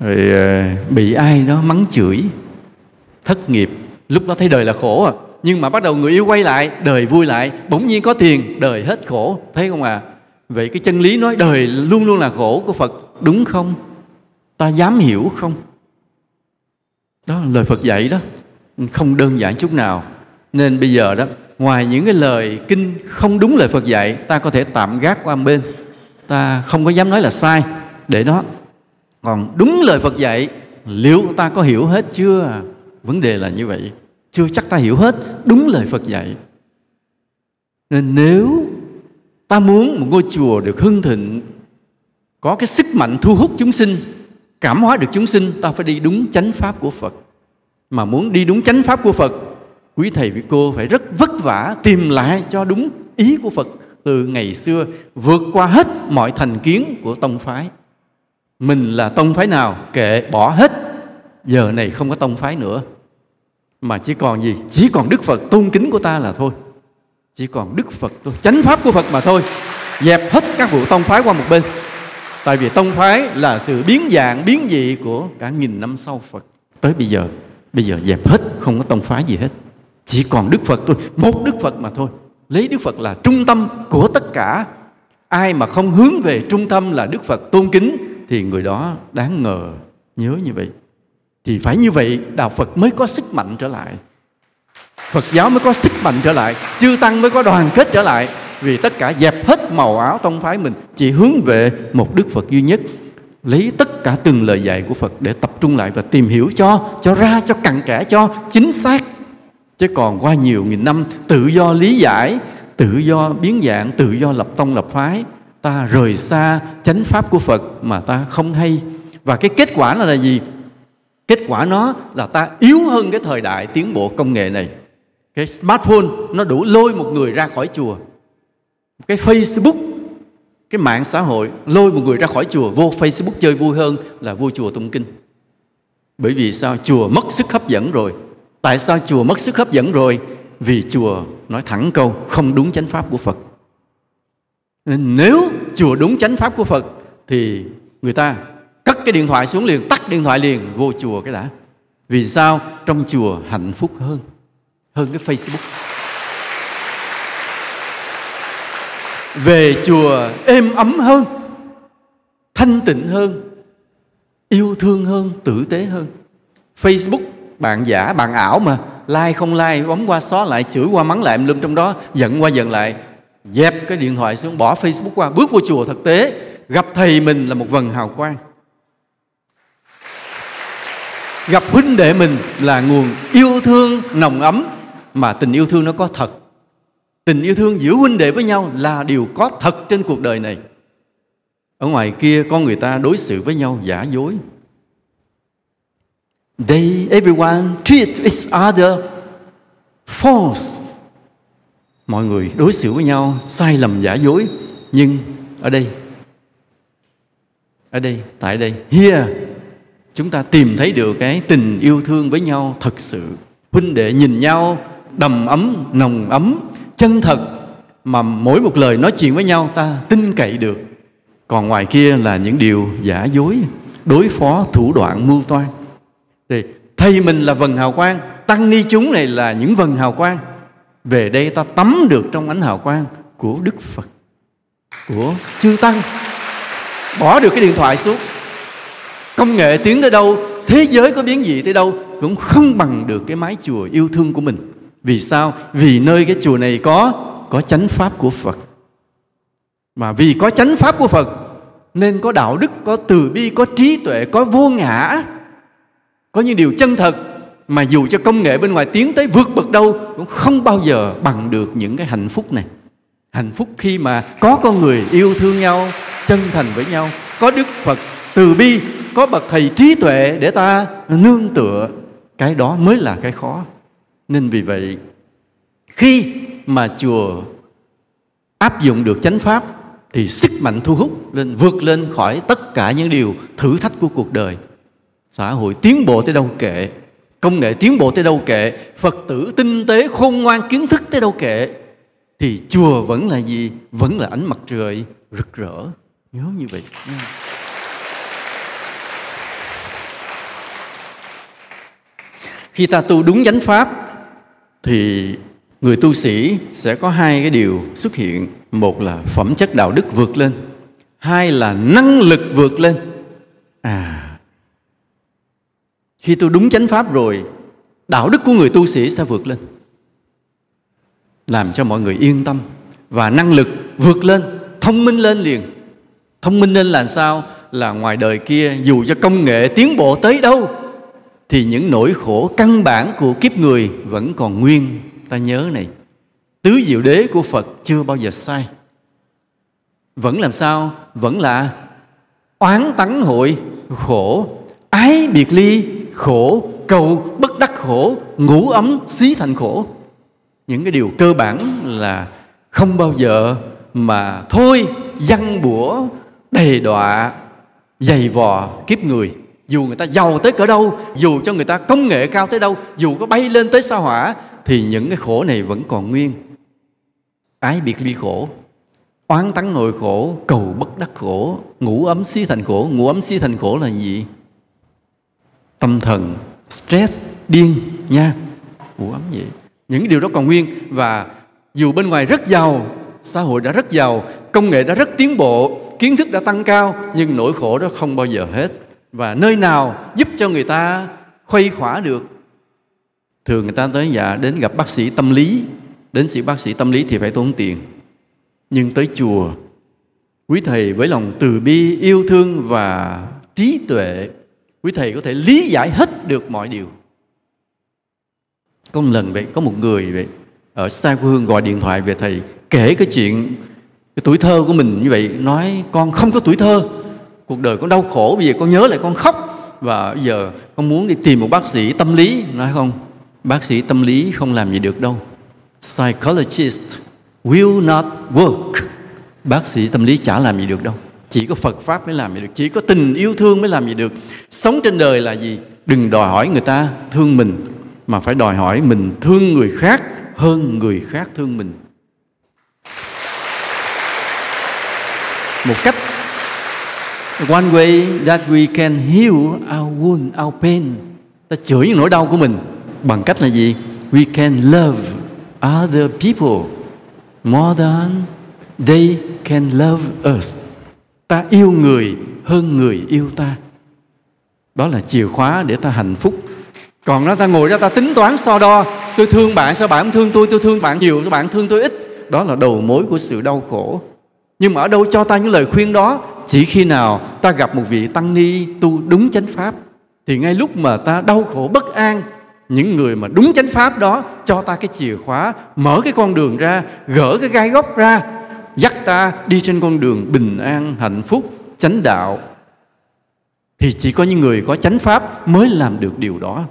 rồi bị ai đó mắng chửi, thất nghiệp, lúc đó thấy đời là khổ à. Nhưng mà bắt đầu người yêu quay lại, đời vui lại, bỗng nhiên có tiền, đời hết khổ. Thấy không à? Vậy cái chân lý nói đời luôn luôn là khổ của Phật đúng không? Ta dám hiểu không? Đó lời Phật dạy đó, không đơn giản chút nào. Nên bây giờ đó, ngoài những cái lời kinh không đúng lời Phật dạy, ta có thể tạm gác qua bên, ta không có dám nói là sai, để đó. Còn đúng lời Phật dạy, liệu ta có hiểu hết chưa? Vấn đề là như vậy. Chưa chắc ta hiểu hết đúng lời Phật dạy. Nên nếu ta muốn một ngôi chùa được hưng thịnh, có cái sức mạnh thu hút chúng sinh, cảm hóa được chúng sinh, ta phải đi đúng chánh pháp của Phật. Mà muốn đi đúng chánh pháp của Phật, quý thầy quý cô phải rất vất vả tìm lại cho đúng ý của Phật từ ngày xưa, vượt qua hết mọi thành kiến của tông phái. Mình là tông phái nào kệ, bỏ hết. giờ này không có tông phái nữa, mà chỉ còn gì? Chỉ còn Đức Phật tôn kính của ta là thôi. Chỉ còn Đức Phật thôi, chánh pháp của Phật mà thôi. Dẹp hết các vụ tông phái qua một bên. Tại vì tông phái là sự biến dạng, biến dị của cả nghìn năm sau Phật. Tới bây giờ dẹp hết, không có tông phái gì hết. Chỉ còn Đức Phật thôi, một Đức Phật mà thôi. Lấy Đức Phật là trung tâm của tất cả. Ai mà không hướng về trung tâm là Đức Phật tôn kính thì người đó đáng ngờ. Nhớ như vậy. Thì phải như vậy, đạo Phật mới có sức mạnh trở lại. Phật giáo mới có sức mạnh trở lại. Chư Tăng mới có đoàn kết trở lại. Vì tất cả dẹp hết màu áo tông phái mình, chỉ hướng về một Đức Phật duy nhất. Lấy tất cả từng lời dạy của Phật để tập trung lại và tìm hiểu cho ra, cho cặn kẽ, cho chính xác. Chứ còn qua nhiều nghìn năm tự do lý giải, tự do biến dạng, tự do lập tông lập phái, ta rời xa chánh pháp của Phật mà ta không hay. Và cái kết quả là gì? Kết quả nó là ta yếu hơn cái thời đại tiến bộ công nghệ này. Cái smartphone nó đủ lôi một người ra khỏi chùa. Cái Facebook, cái mạng xã hội lôi một người ra khỏi chùa, vô Facebook chơi vui hơn là vô chùa tụng kinh. Bởi vì sao? Chùa mất sức hấp dẫn rồi. Tại sao chùa mất sức hấp dẫn rồi? Vì chùa nói thẳng câu không đúng chánh pháp của Phật. Nên nếu chùa đúng chánh pháp của Phật thì người ta cất cái điện thoại xuống liền, tắt điện thoại liền, vô chùa cái đã. Vì sao? Trong chùa hạnh phúc hơn cái Facebook. Về chùa êm ấm hơn, thanh tịnh hơn, yêu thương hơn, tử tế hơn. Facebook bạn giả, bạn ảo mà, like không like, bấm qua xóa lại, chửi qua mắng lại, lum trong đó, giận qua giận lại. Dẹp cái điện thoại xuống, bỏ Facebook qua, bước vô chùa thực tế, gặp thầy mình là một vầng hào quang, gặp huynh đệ mình là nguồn yêu thương nồng ấm. Mà tình yêu thương nó có thật. Tình yêu thương giữa huynh đệ với nhau là điều có thật trên cuộc đời này. Ở ngoài kia con người ta đối xử với nhau giả dối. Everyone treat each other false. Mọi người đối xử với nhau sai lầm giả dối. Nhưng ở đây, tại đây, here, chúng ta tìm thấy được cái tình yêu thương với nhau thật sự. Huynh đệ nhìn nhau đầm ấm, nồng ấm, chân thật, mà mỗi một lời nói chuyện với nhau ta tin cậy được. Còn ngoài kia là những điều giả dối, đối phó, thủ đoạn, mưu toan. Thì thầy mình là vầng hào quang, tăng ni chúng này là những vầng hào quang. Về đây ta tắm được trong ánh hào quang của Đức Phật, của chư Tăng. Bỏ được cái điện thoại xuống. Công nghệ tiến tới đâu, thế giới có biến dị tới đâu cũng không bằng được cái mái chùa yêu thương của mình. Vì sao? Vì nơi cái chùa này có chánh pháp của Phật. Mà vì có chánh pháp của Phật nên có đạo đức, có từ bi, có trí tuệ, có vô ngã, có những điều chân thật mà dù cho công nghệ bên ngoài tiến tới vượt bậc đâu cũng không bao giờ bằng được những cái hạnh phúc này. Hạnh phúc khi mà có con người yêu thương nhau, chân thành với nhau, có Đức Phật từ bi, có bậc thầy trí tuệ để ta nương tựa. Cái đó mới là cái khó. Nên vì vậy, khi mà chùa áp dụng được chánh pháp thì sức mạnh thu hút lên, vượt lên khỏi tất cả những điều thử thách của cuộc đời. Xã hội tiến bộ tới đâu kệ, công nghệ tiến bộ tới đâu kệ, Phật tử tinh tế khôn ngoan kiến thức tới đâu kệ, thì chùa vẫn là gì? Vẫn là ánh mặt trời rực rỡ. Nhớ như vậy. Khi ta tu đúng chánh pháp thì người tu sĩ sẽ có hai cái điều xuất hiện. Một là phẩm chất đạo đức vượt lên, hai là năng lực vượt lên. Khi tu đúng chánh pháp rồi, đạo đức của người tu sĩ sẽ vượt lên, làm cho mọi người yên tâm. Và năng lực vượt lên, thông minh lên liền. Thông minh lên là sao? Là ngoài đời kia dù cho công nghệ tiến bộ tới đâu thì những nỗi khổ căn bản của kiếp người vẫn còn nguyên. Ta nhớ này, tứ diệu đế của Phật chưa bao giờ sai. Vẫn làm sao? Vẫn là oán tắng hội khổ, ái biệt ly khổ, cầu bất đắc khổ, ngủ ấm xí thành khổ. Những cái điều cơ bản là không bao giờ mà thôi, giăng bủa, đầy đọa, dày vò kiếp người. Dù người ta giàu tới cỡ đâu, dù cho người ta công nghệ cao tới đâu, dù có bay lên tới sao hỏa, thì những cái khổ này vẫn còn nguyên. Ái biệt ly khổ, oán tắng nội khổ, cầu bất đắc khổ, ngủ ấm xí thành khổ. Ngủ ấm xí thành khổ là gì? Tâm thần, stress, điên nha, ngủ ấm vậy. Những điều đó còn nguyên. Và dù bên ngoài rất giàu, xã hội đã rất giàu, công nghệ đã rất tiến bộ, kiến thức đã tăng cao, nhưng nỗi khổ đó không bao giờ hết. Và nơi nào giúp cho người ta khuây khỏa được? Thường người ta tới đến gặp bác sĩ tâm lý. Đến bác sĩ tâm lý thì phải tốn tiền. Nhưng tới chùa, quý thầy với lòng từ bi, yêu thương và trí tuệ, quý thầy có thể lý giải hết được mọi điều. Có một lần vậy, có một người vậy ở xa quê hương gọi điện thoại về thầy, kể cái chuyện cái tuổi thơ của mình như vậy. Nói con không có tuổi thơ, cuộc đời con đau khổ, bây giờ con nhớ lại con khóc. Và bây giờ con muốn đi tìm một bác sĩ tâm lý. Nói không, bác sĩ tâm lý không làm gì được đâu. Psychologist will not work. Bác sĩ tâm lý chả làm gì được đâu. Chỉ có Phật Pháp mới làm gì được. Chỉ có tình yêu thương mới làm gì được. Sống trên đời là gì? Đừng đòi hỏi người ta thương mình, mà phải đòi hỏi mình thương người khác hơn người khác thương mình. Một cách one way that we can heal our wound, our pain. Ta chữa những nỗi đau của mình bằng cách là gì? We can love other people more than they can love us. Ta yêu người hơn người yêu ta. Đó là chìa khóa để ta hạnh phúc. Còn đó ta ngồi đó ta tính toán so đo. Tôi thương bạn, sao bạn không thương tôi? Tôi thương bạn nhiều, sao bạn thương tôi ít? Đó là đầu mối của sự đau khổ. Nhưng mà ở đâu cho ta những lời khuyên đó? Chỉ khi nào ta gặp một vị tăng ni tu đúng chánh pháp, thì ngay lúc mà ta đau khổ bất an, những người mà đúng chánh pháp đó cho ta cái chìa khóa, mở cái con đường ra, gỡ cái gai góc ra, dắt ta đi trên con đường bình an, hạnh phúc, chánh đạo. Thì chỉ có những người có chánh pháp mới làm được điều đó.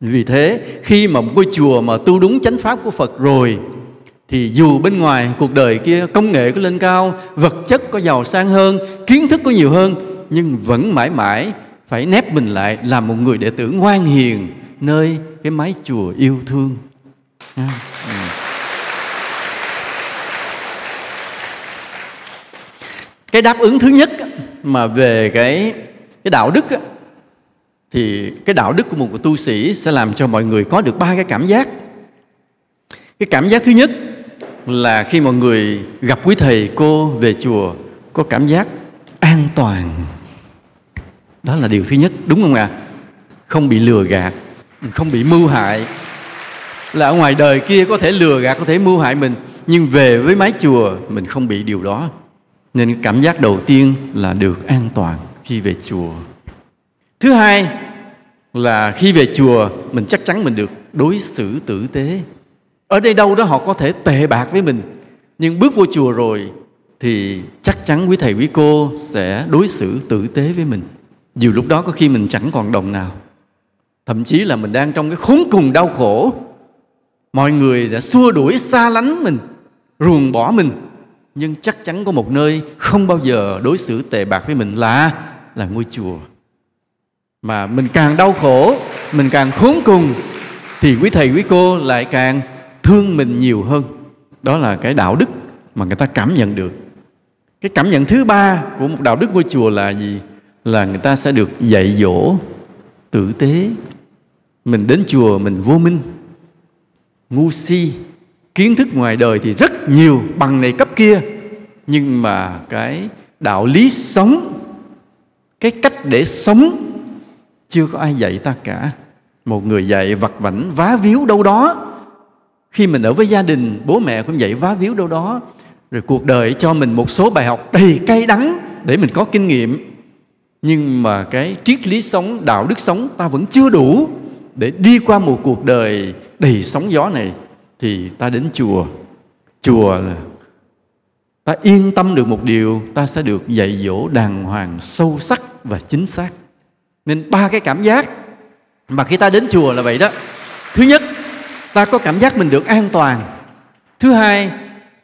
Vì thế khi mà một ngôi chùa mà tu đúng chánh pháp của Phật rồi, thì dù bên ngoài cuộc đời kia công nghệ có lên cao, vật chất có giàu sang hơn, kiến thức có nhiều hơn, nhưng vẫn mãi mãi phải nép mình lại làm một người đệ tử ngoan hiền nơi cái mái chùa yêu thương. Cái đáp ứng thứ nhất mà về cái đạo đức á, thì cái đạo đức của một tu sĩ sẽ làm cho mọi người có được ba cái cảm giác. Cái cảm giác thứ nhất là khi mọi người gặp quý thầy cô về chùa có cảm giác an toàn. Đó là điều thứ nhất, đúng không ạ? Không bị lừa gạt, không bị mưu hại. Là ở ngoài đời kia có thể lừa gạt, có thể mưu hại mình, nhưng về với mái chùa mình không bị điều đó. Nên cảm giác đầu tiên là được an toàn khi về chùa. Thứ hai là khi về chùa mình chắc chắn mình được đối xử tử tế. Ở đây đâu đó họ có thể tệ bạc với mình, nhưng bước vô chùa rồi thì chắc chắn quý thầy quý cô sẽ đối xử tử tế với mình. Dù lúc đó có khi mình chẳng còn đồng nào, thậm chí là mình đang trong cái khốn cùng đau khổ, mọi người đã xua đuổi xa lánh mình, ruồng bỏ mình, nhưng chắc chắn có một nơi không bao giờ đối xử tệ bạc với mình là ngôi chùa. Mà mình càng đau khổ, mình càng khốn cùng, thì quý thầy quý cô lại càng thương mình nhiều hơn. Đó là cái đạo đức mà người ta cảm nhận được. Cái cảm nhận thứ ba của một đạo đức ngôi chùa là gì? Là người ta sẽ được dạy dỗ tử tế. Mình đến chùa mình vô minh, ngu si, kiến thức ngoài đời thì rất nhiều, bằng này cấp kia, nhưng mà cái đạo lý sống, cái cách để sống chưa có ai dạy ta cả. Một người dạy vặt vãnh vá víu đâu đó. Khi mình ở với gia đình, bố mẹ cũng dạy vá víu đâu đó. Rồi cuộc đời cho mình một số bài học đầy cay đắng để mình có kinh nghiệm. Nhưng mà cái triết lý sống, đạo đức sống ta vẫn chưa đủ để đi qua một cuộc đời đầy sóng gió này. Thì ta đến chùa, chùa là ta yên tâm được một điều, ta sẽ được dạy dỗ đàng hoàng, sâu sắc và chính xác. Nên ba cái cảm giác mà khi ta đến chùa là vậy đó. Thứ nhất, ta có cảm giác mình được an toàn. Thứ hai,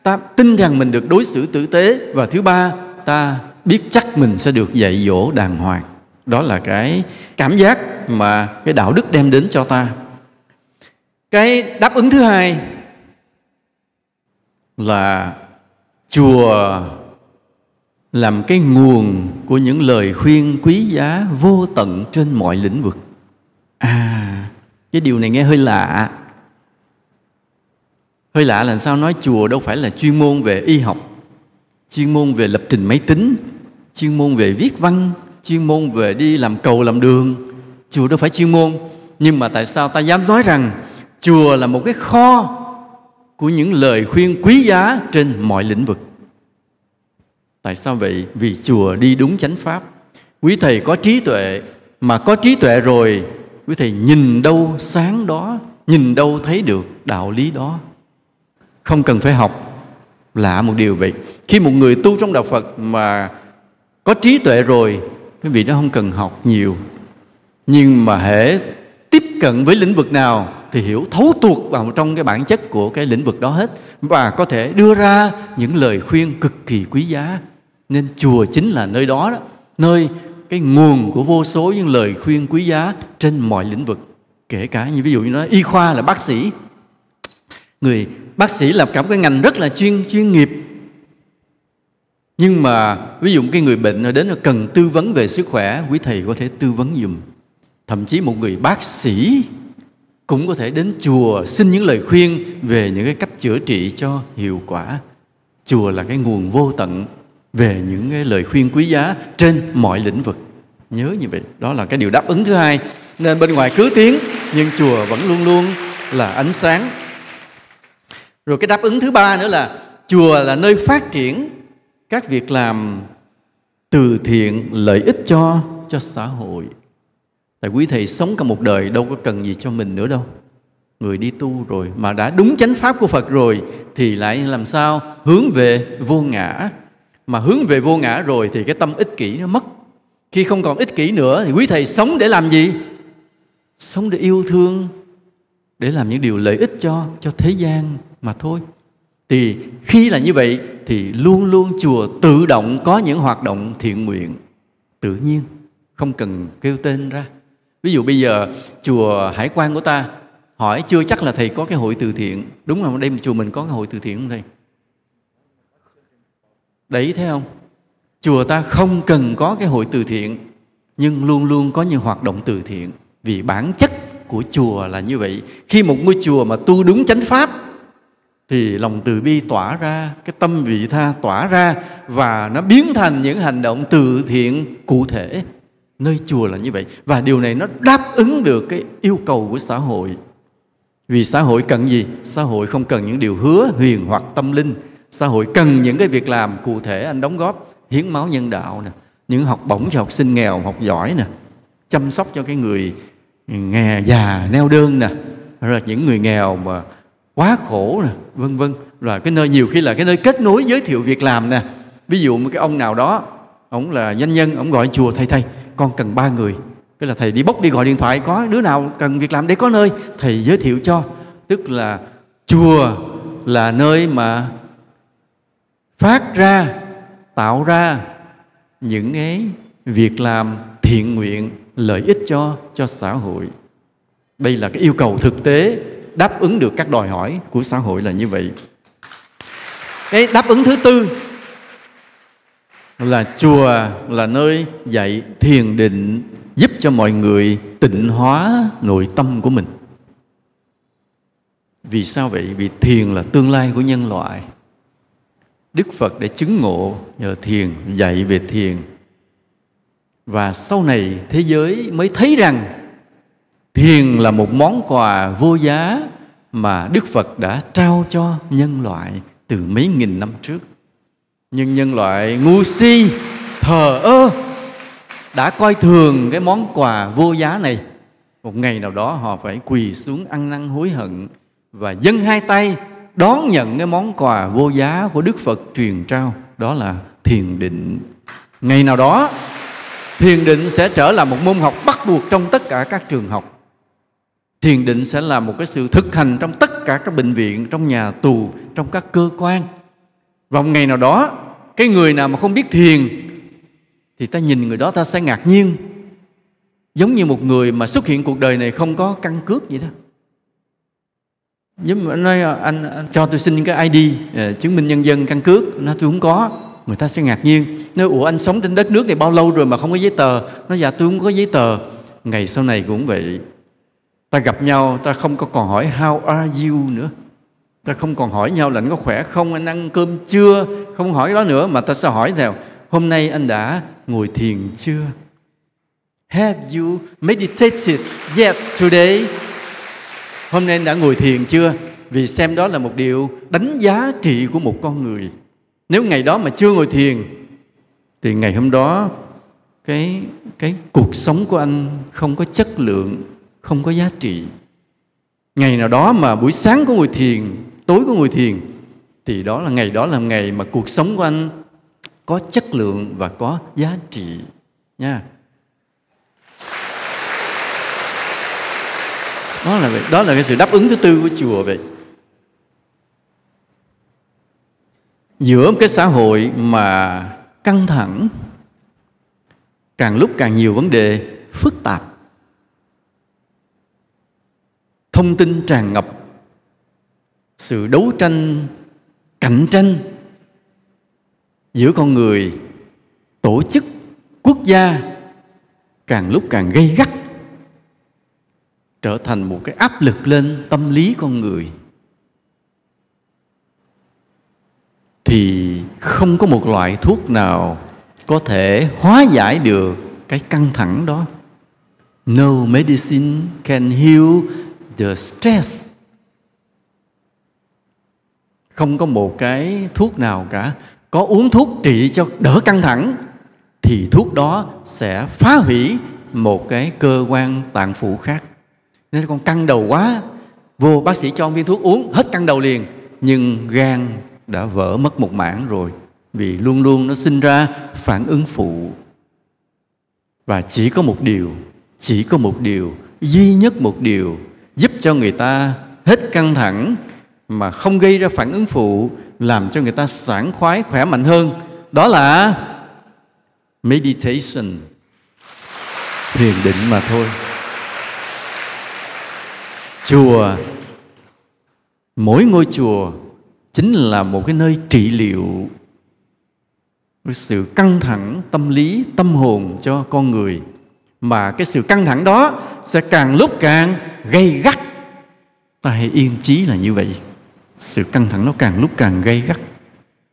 ta tin rằng mình được đối xử tử tế. Và thứ ba, ta biết chắc mình sẽ được dạy dỗ đàng hoàng. Đó là cái cảm giác mà cái đạo đức đem đến cho ta. Cái đáp ứng thứ hai là chùa làm cái nguồn của những lời khuyên quý giá vô tận trên mọi lĩnh vực. À, cái điều này nghe hơi lạ. Hơi lạ là sao? Nói chùa đâu phải là chuyên môn về y học, chuyên môn về lập trình máy tính, chuyên môn về viết văn, chuyên môn về đi làm cầu làm đường. Chùa đâu phải chuyên môn. Nhưng mà tại sao ta dám nói rằng chùa là một cái kho của những lời khuyên quý giá trên mọi lĩnh vực? Tại sao vậy? Vì chùa đi đúng chánh pháp. Quý thầy có trí tuệ, mà có trí tuệ rồi quý thầy nhìn đâu sáng đó, nhìn đâu thấy được đạo lý đó, không cần phải học. Lạ một điều vậy. Khi một người tu trong đạo Phật mà có trí tuệ rồi, quý vị đó không cần học nhiều, nhưng mà hễ tiếp cận với lĩnh vực nào thì hiểu thấu tuột vào trong cái bản chất của cái lĩnh vực đó hết, và có thể đưa ra những lời khuyên cực kỳ quý giá. Nên chùa chính là nơi đó, đó, nơi cái nguồn của vô số những lời khuyên quý giá trên mọi lĩnh vực. Kể cả như ví dụ như nói y khoa là bác sĩ. Người bác sĩ là cả một cái ngành rất là chuyên nghiệp. Nhưng mà ví dụ cái người bệnh đến cần tư vấn về sức khỏe, quý thầy có thể tư vấn giùm. Thậm chí một người bác sĩ cũng có thể đến chùa xin những lời khuyên về những cái cách chữa trị cho hiệu quả. Chùa là cái nguồn vô tận về những cái lời khuyên quý giá trên mọi lĩnh vực. Nhớ như vậy, đó là cái điều đáp ứng thứ hai. Nên bên ngoài cứ tiếng, nhưng chùa vẫn luôn luôn là ánh sáng. Rồi cái đáp ứng thứ ba nữa là chùa là nơi phát triển các việc làm từ thiện lợi ích cho xã hội. Tại quý thầy sống cả một đời đâu có cần gì cho mình nữa đâu. Người đi tu rồi mà đã đúng chánh pháp của Phật rồi thì lại làm sao hướng về vô ngã. Mà hướng về vô ngã rồi thì cái tâm ích kỷ nó mất. Khi không còn ích kỷ nữa thì quý thầy sống để làm gì? Sống để yêu thương, để làm những điều lợi ích cho thế gian mà thôi. Thì khi là như vậy thì luôn luôn chùa tự động có những hoạt động thiện nguyện tự nhiên, không cần kêu tên ra. Ví dụ bây giờ chùa Hải Quang của ta hỏi chưa chắc là thầy có cái hội từ thiện. Đúng không? Đây chùa mình có cái hội từ thiện không thầy? Đấy, thấy không? Chùa ta không cần có cái hội từ thiện, nhưng luôn luôn có những hoạt động từ thiện. Vì bản chất của chùa là như vậy. Khi một ngôi chùa mà tu đúng chánh pháp thì lòng từ bi tỏa ra, cái tâm vị tha tỏa ra, và nó biến thành những hành động từ thiện cụ thể. Nơi chùa là như vậy. Và điều này nó đáp ứng được cái yêu cầu của xã hội. Vì xã hội cần gì? Xã hội không cần những điều hứa huyền hoặc tâm linh. Xã hội cần những cái việc làm cụ thể. Anh đóng góp hiến máu nhân đạo nè, những học bổng cho học sinh nghèo, học giỏi nè, chăm sóc cho cái người nghèo già neo đơn nè, rồi những người nghèo mà quá khổ nè, vân vân. Rồi cái nơi nhiều khi là cái nơi kết nối giới thiệu việc làm nè. Ví dụ một cái ông nào đó, ông là doanh nhân, ông gọi chùa thầy con cần 3 người, cái là thầy đi bốc đi gọi điện thoại có đứa nào cần việc làm để có nơi thầy giới thiệu cho. Tức là chùa là nơi mà phát ra, tạo ra những cái việc làm thiện nguyện lợi ích cho xã hội. Đây là cái yêu cầu thực tế đáp ứng được các đòi hỏi của xã hội là như vậy. Cái đáp ứng thứ tư là chùa là nơi dạy thiền định, giúp cho mọi người tịnh hóa nội tâm của mình. Vì sao vậy? Vì thiền là tương lai của nhân loại. Đức Phật đã chứng ngộ nhờ thiền, dạy về thiền. Và sau này thế giới mới thấy rằng thiền là một món quà vô giá mà Đức Phật đã trao cho nhân loại từ mấy nghìn năm trước. Nhưng nhân loại ngu si, thờ ơ, đã coi thường cái món quà vô giá này. Một ngày nào đó họ phải quỳ xuống ăn năn hối hận và dâng 2 tay đón nhận cái món quà vô giá của Đức Phật truyền trao, đó là thiền định. Ngày nào đó thiền định sẽ trở là một môn học bắt buộc trong tất cả các trường học. Thiền định sẽ là một cái sự thực hành trong tất cả các bệnh viện, trong nhà tù, trong các cơ quan. Và một ngày nào đó, cái người nào mà không biết thiền thì ta nhìn người đó ta sẽ ngạc nhiên. Giống như một người mà xuất hiện cuộc đời này không có căn cước vậy đó. Giống mà nói anh cho tôi xin cái ID, chứng minh nhân dân, căn cước. Nó tôi không có. Người ta sẽ ngạc nhiên. Nói ủa anh sống trên đất nước này bao lâu rồi mà không có giấy tờ? Nói dạ tôi không có giấy tờ. Ngày sau này cũng vậy. Ta gặp nhau ta không có còn hỏi how are you nữa. Ta không còn hỏi nhau là anh có khỏe không, anh ăn cơm chưa, không hỏi cái đó nữa, mà ta sẽ hỏi theo hôm nay anh đã ngồi thiền chưa? Have you meditated yet today? Hôm nay anh đã ngồi thiền chưa? Vì xem đó là một điều đánh giá trị của một con người. Nếu ngày đó mà chưa ngồi thiền thì ngày hôm đó cái cuộc sống của anh không có chất lượng, không có giá trị. Ngày nào đó mà buổi sáng có ngồi thiền, tối có ngồi thiền, thì đó là ngày mà cuộc sống của anh có chất lượng và có giá trị nha. Đó là vậy, đó là cái sự đáp ứng thứ tư của chùa vậy. Giữa một cái xã hội mà căng thẳng, càng lúc càng nhiều vấn đề phức tạp, thông tin tràn ngập, sự đấu tranh, cạnh tranh giữa con người, tổ chức, quốc gia càng lúc càng gay gắt, trở thành một cái áp lực lên tâm lý con người. Thì không có một loại thuốc nào có thể hóa giải được cái căng thẳng đó. No medicine can heal the stress. Không có một cái thuốc nào cả. Có uống thuốc trị cho đỡ căng thẳng thì thuốc đó sẽ phá hủy một cái cơ quan tạng phủ khác. Nên con căng đầu quá, vô bác sĩ cho viên thuốc uống hết căng đầu liền, nhưng gan đã vỡ mất một mảng rồi. Vì luôn luôn nó sinh ra phản ứng phụ. Và chỉ có một điều, duy nhất một điều giúp cho người ta hết căng thẳng mà không gây ra phản ứng phụ, làm cho người ta sảng khoái, khỏe mạnh hơn, đó là meditation, thiền định mà thôi. Chùa, mỗi ngôi chùa chính là một cái nơi trị liệu sự căng thẳng tâm lý, tâm hồn cho con người. Mà cái sự căng thẳng đó sẽ càng lúc càng gay gắt. Ta hãy yên chí là như vậy. Sự căng thẳng nó càng lúc càng gay gắt.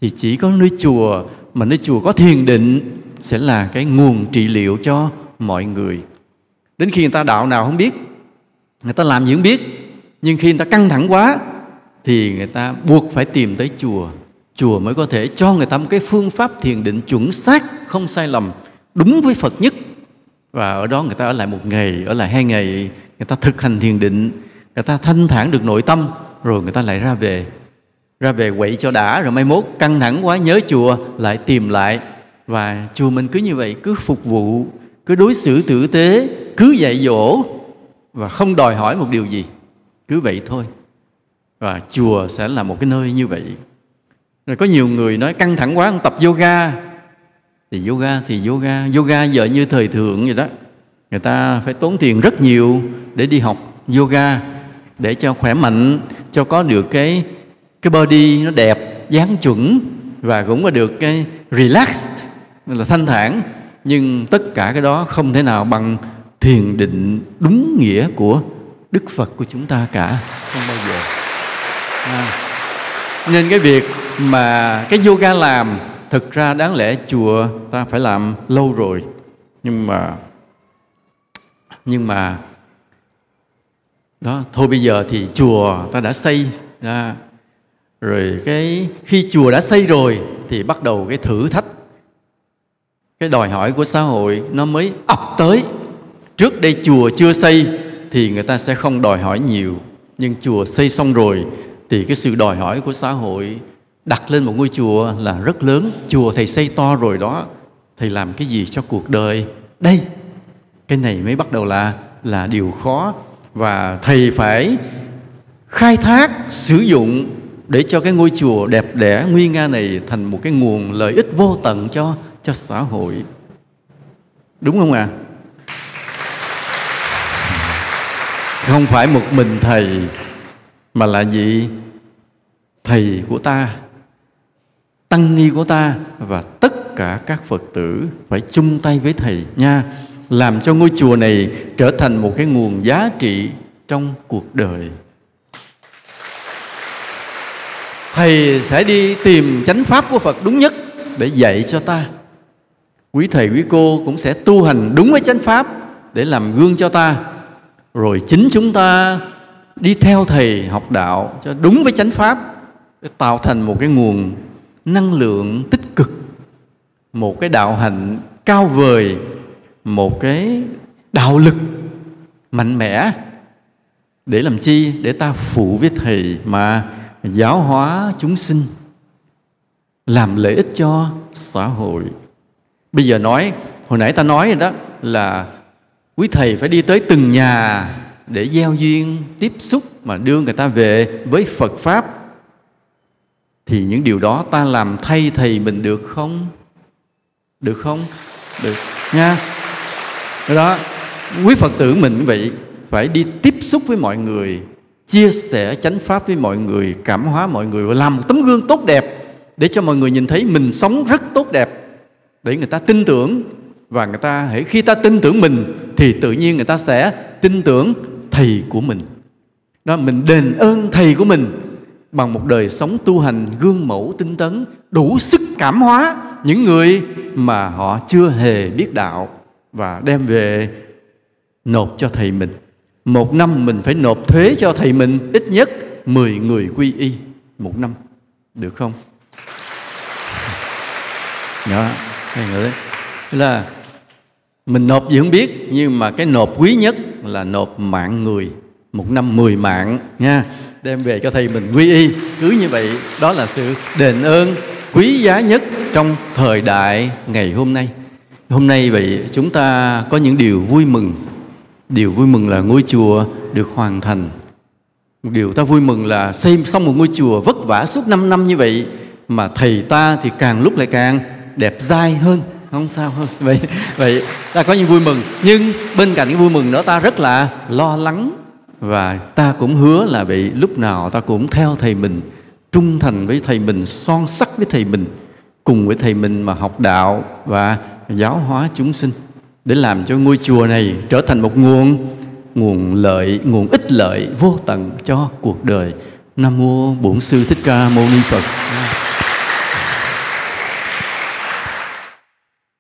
Thì chỉ có nơi chùa, mà nơi chùa có thiền định, sẽ là cái nguồn trị liệu cho mọi người. Đến khi người ta đạo nào không biết, người ta làm gì không biết, nhưng khi người ta căng thẳng quá thì người ta buộc phải tìm tới chùa. Chùa mới có thể cho người ta một cái phương pháp thiền định chuẩn xác, không sai lầm, đúng với Phật nhất. Và ở đó người ta ở lại một ngày, ở lại 2 ngày, người ta thực hành thiền định, người ta thanh thản được nội tâm, rồi người ta lại ra về quậy cho đã, rồi mai mốt căng thẳng quá nhớ chùa lại tìm lại. Và chùa mình cứ như vậy, cứ phục vụ, cứ đối xử tử tế, cứ dạy dỗ và không đòi hỏi một điều gì, cứ vậy thôi. Và chùa sẽ là một cái nơi như vậy. Rồi có nhiều người nói căng thẳng quá không tập yoga. Thì yoga giờ như thời thượng vậy đó. Người ta phải tốn tiền rất nhiều để đi học yoga, để cho khỏe mạnh, cho có được cái body nó đẹp, dáng chuẩn, và cũng có được cái relaxed, là thanh thản. Nhưng tất cả cái đó không thể nào bằng thiền định đúng nghĩa của Đức Phật của chúng ta cả, không bao giờ. Nên cái việc mà cái yoga làm, thực ra đáng lẽ chùa ta phải làm lâu rồi, nhưng mà đó thôi, bây giờ thì chùa ta đã xây đó. Rồi cái khi chùa đã xây rồi thì bắt đầu cái thử thách, cái đòi hỏi của xã hội nó mới ập tới. Trước đây chùa chưa xây thì người ta sẽ không đòi hỏi nhiều, nhưng chùa xây xong rồi thì cái sự đòi hỏi của xã hội đặt lên một ngôi chùa là rất lớn. Chùa thầy xây to rồi đó, thầy làm cái gì cho cuộc đời đây? Cái này mới bắt đầu là điều khó, và thầy phải khai thác, sử dụng để cho cái ngôi chùa đẹp đẽ, nguy nga này thành một cái nguồn lợi ích vô tận cho xã hội. Đúng không ạ? Không phải một mình thầy, mà là gì? Thầy của ta, tăng ni của ta và tất cả các Phật tử phải chung tay với thầy nha, làm cho ngôi chùa này trở thành một cái nguồn giá trị trong cuộc đời. Thầy sẽ đi tìm chánh pháp của Phật đúng nhất để dạy cho ta. Quý thầy, quý cô cũng sẽ tu hành đúng với chánh pháp để làm gương cho ta. Rồi chính chúng ta đi theo thầy học đạo cho đúng với chánh pháp để tạo thành một cái nguồn năng lượng tích cực, một cái đạo hạnh cao vời, một cái đạo lực mạnh mẽ. Để làm chi? Để ta phụ với thầy mà giáo hóa chúng sinh, làm lợi ích cho xã hội. Bây giờ nói, hồi nãy ta nói rồi đó, là quý thầy phải đi tới từng nhà để gieo duyên, tiếp xúc mà đưa người ta về với Phật Pháp. Thì những điều đó ta làm thay thầy mình được không? Được không? Được nha. Đó, quý Phật tử mình cũng vậy, phải đi tiếp xúc với mọi người, chia sẻ chánh pháp với mọi người, cảm hóa mọi người và làm một tấm gương tốt đẹp để cho mọi người nhìn thấy mình sống rất tốt đẹp, để người ta tin tưởng. Và người ta hễ khi ta tin tưởng mình thì tự nhiên người ta sẽ tin tưởng thầy của mình. Đó, mình đền ơn thầy của mình bằng một đời sống tu hành gương mẫu tinh tấn, đủ sức cảm hóa những người mà họ chưa hề biết đạo và đem về nộp cho thầy mình. Một năm mình phải nộp thuế cho thầy mình ít nhất 10 người quy y một năm. Được không? Đó, thầy người là mình nộp gì không biết, nhưng mà cái nộp quý nhất là nộp mạng người, một năm 10 mạng nha, đem về cho thầy mình quy y. Cứ như vậy, đó là sự đền ơn quý giá nhất trong thời đại ngày hôm nay. Hôm nay vậy chúng ta có những điều vui mừng. Điều vui mừng là ngôi chùa được hoàn thành. Điều ta vui mừng là xây xong một ngôi chùa vất vả suốt 5 năm như vậy, mà thầy ta thì càng lúc lại càng đẹp dai hơn, không sao hơn. Vậy ta có những vui mừng. Nhưng bên cạnh cái vui mừng đó ta rất là lo lắng. Và ta cũng hứa là vậy, lúc nào ta cũng theo thầy mình, trung thành với thầy mình, son sắc với thầy mình, cùng với thầy mình mà học đạo và giáo hóa chúng sinh, để làm cho ngôi chùa này trở thành một nguồn lợi, nguồn ích lợi vô tận cho cuộc đời. Nam mô Bổn Sư Thích Ca Mâu Ni Phật.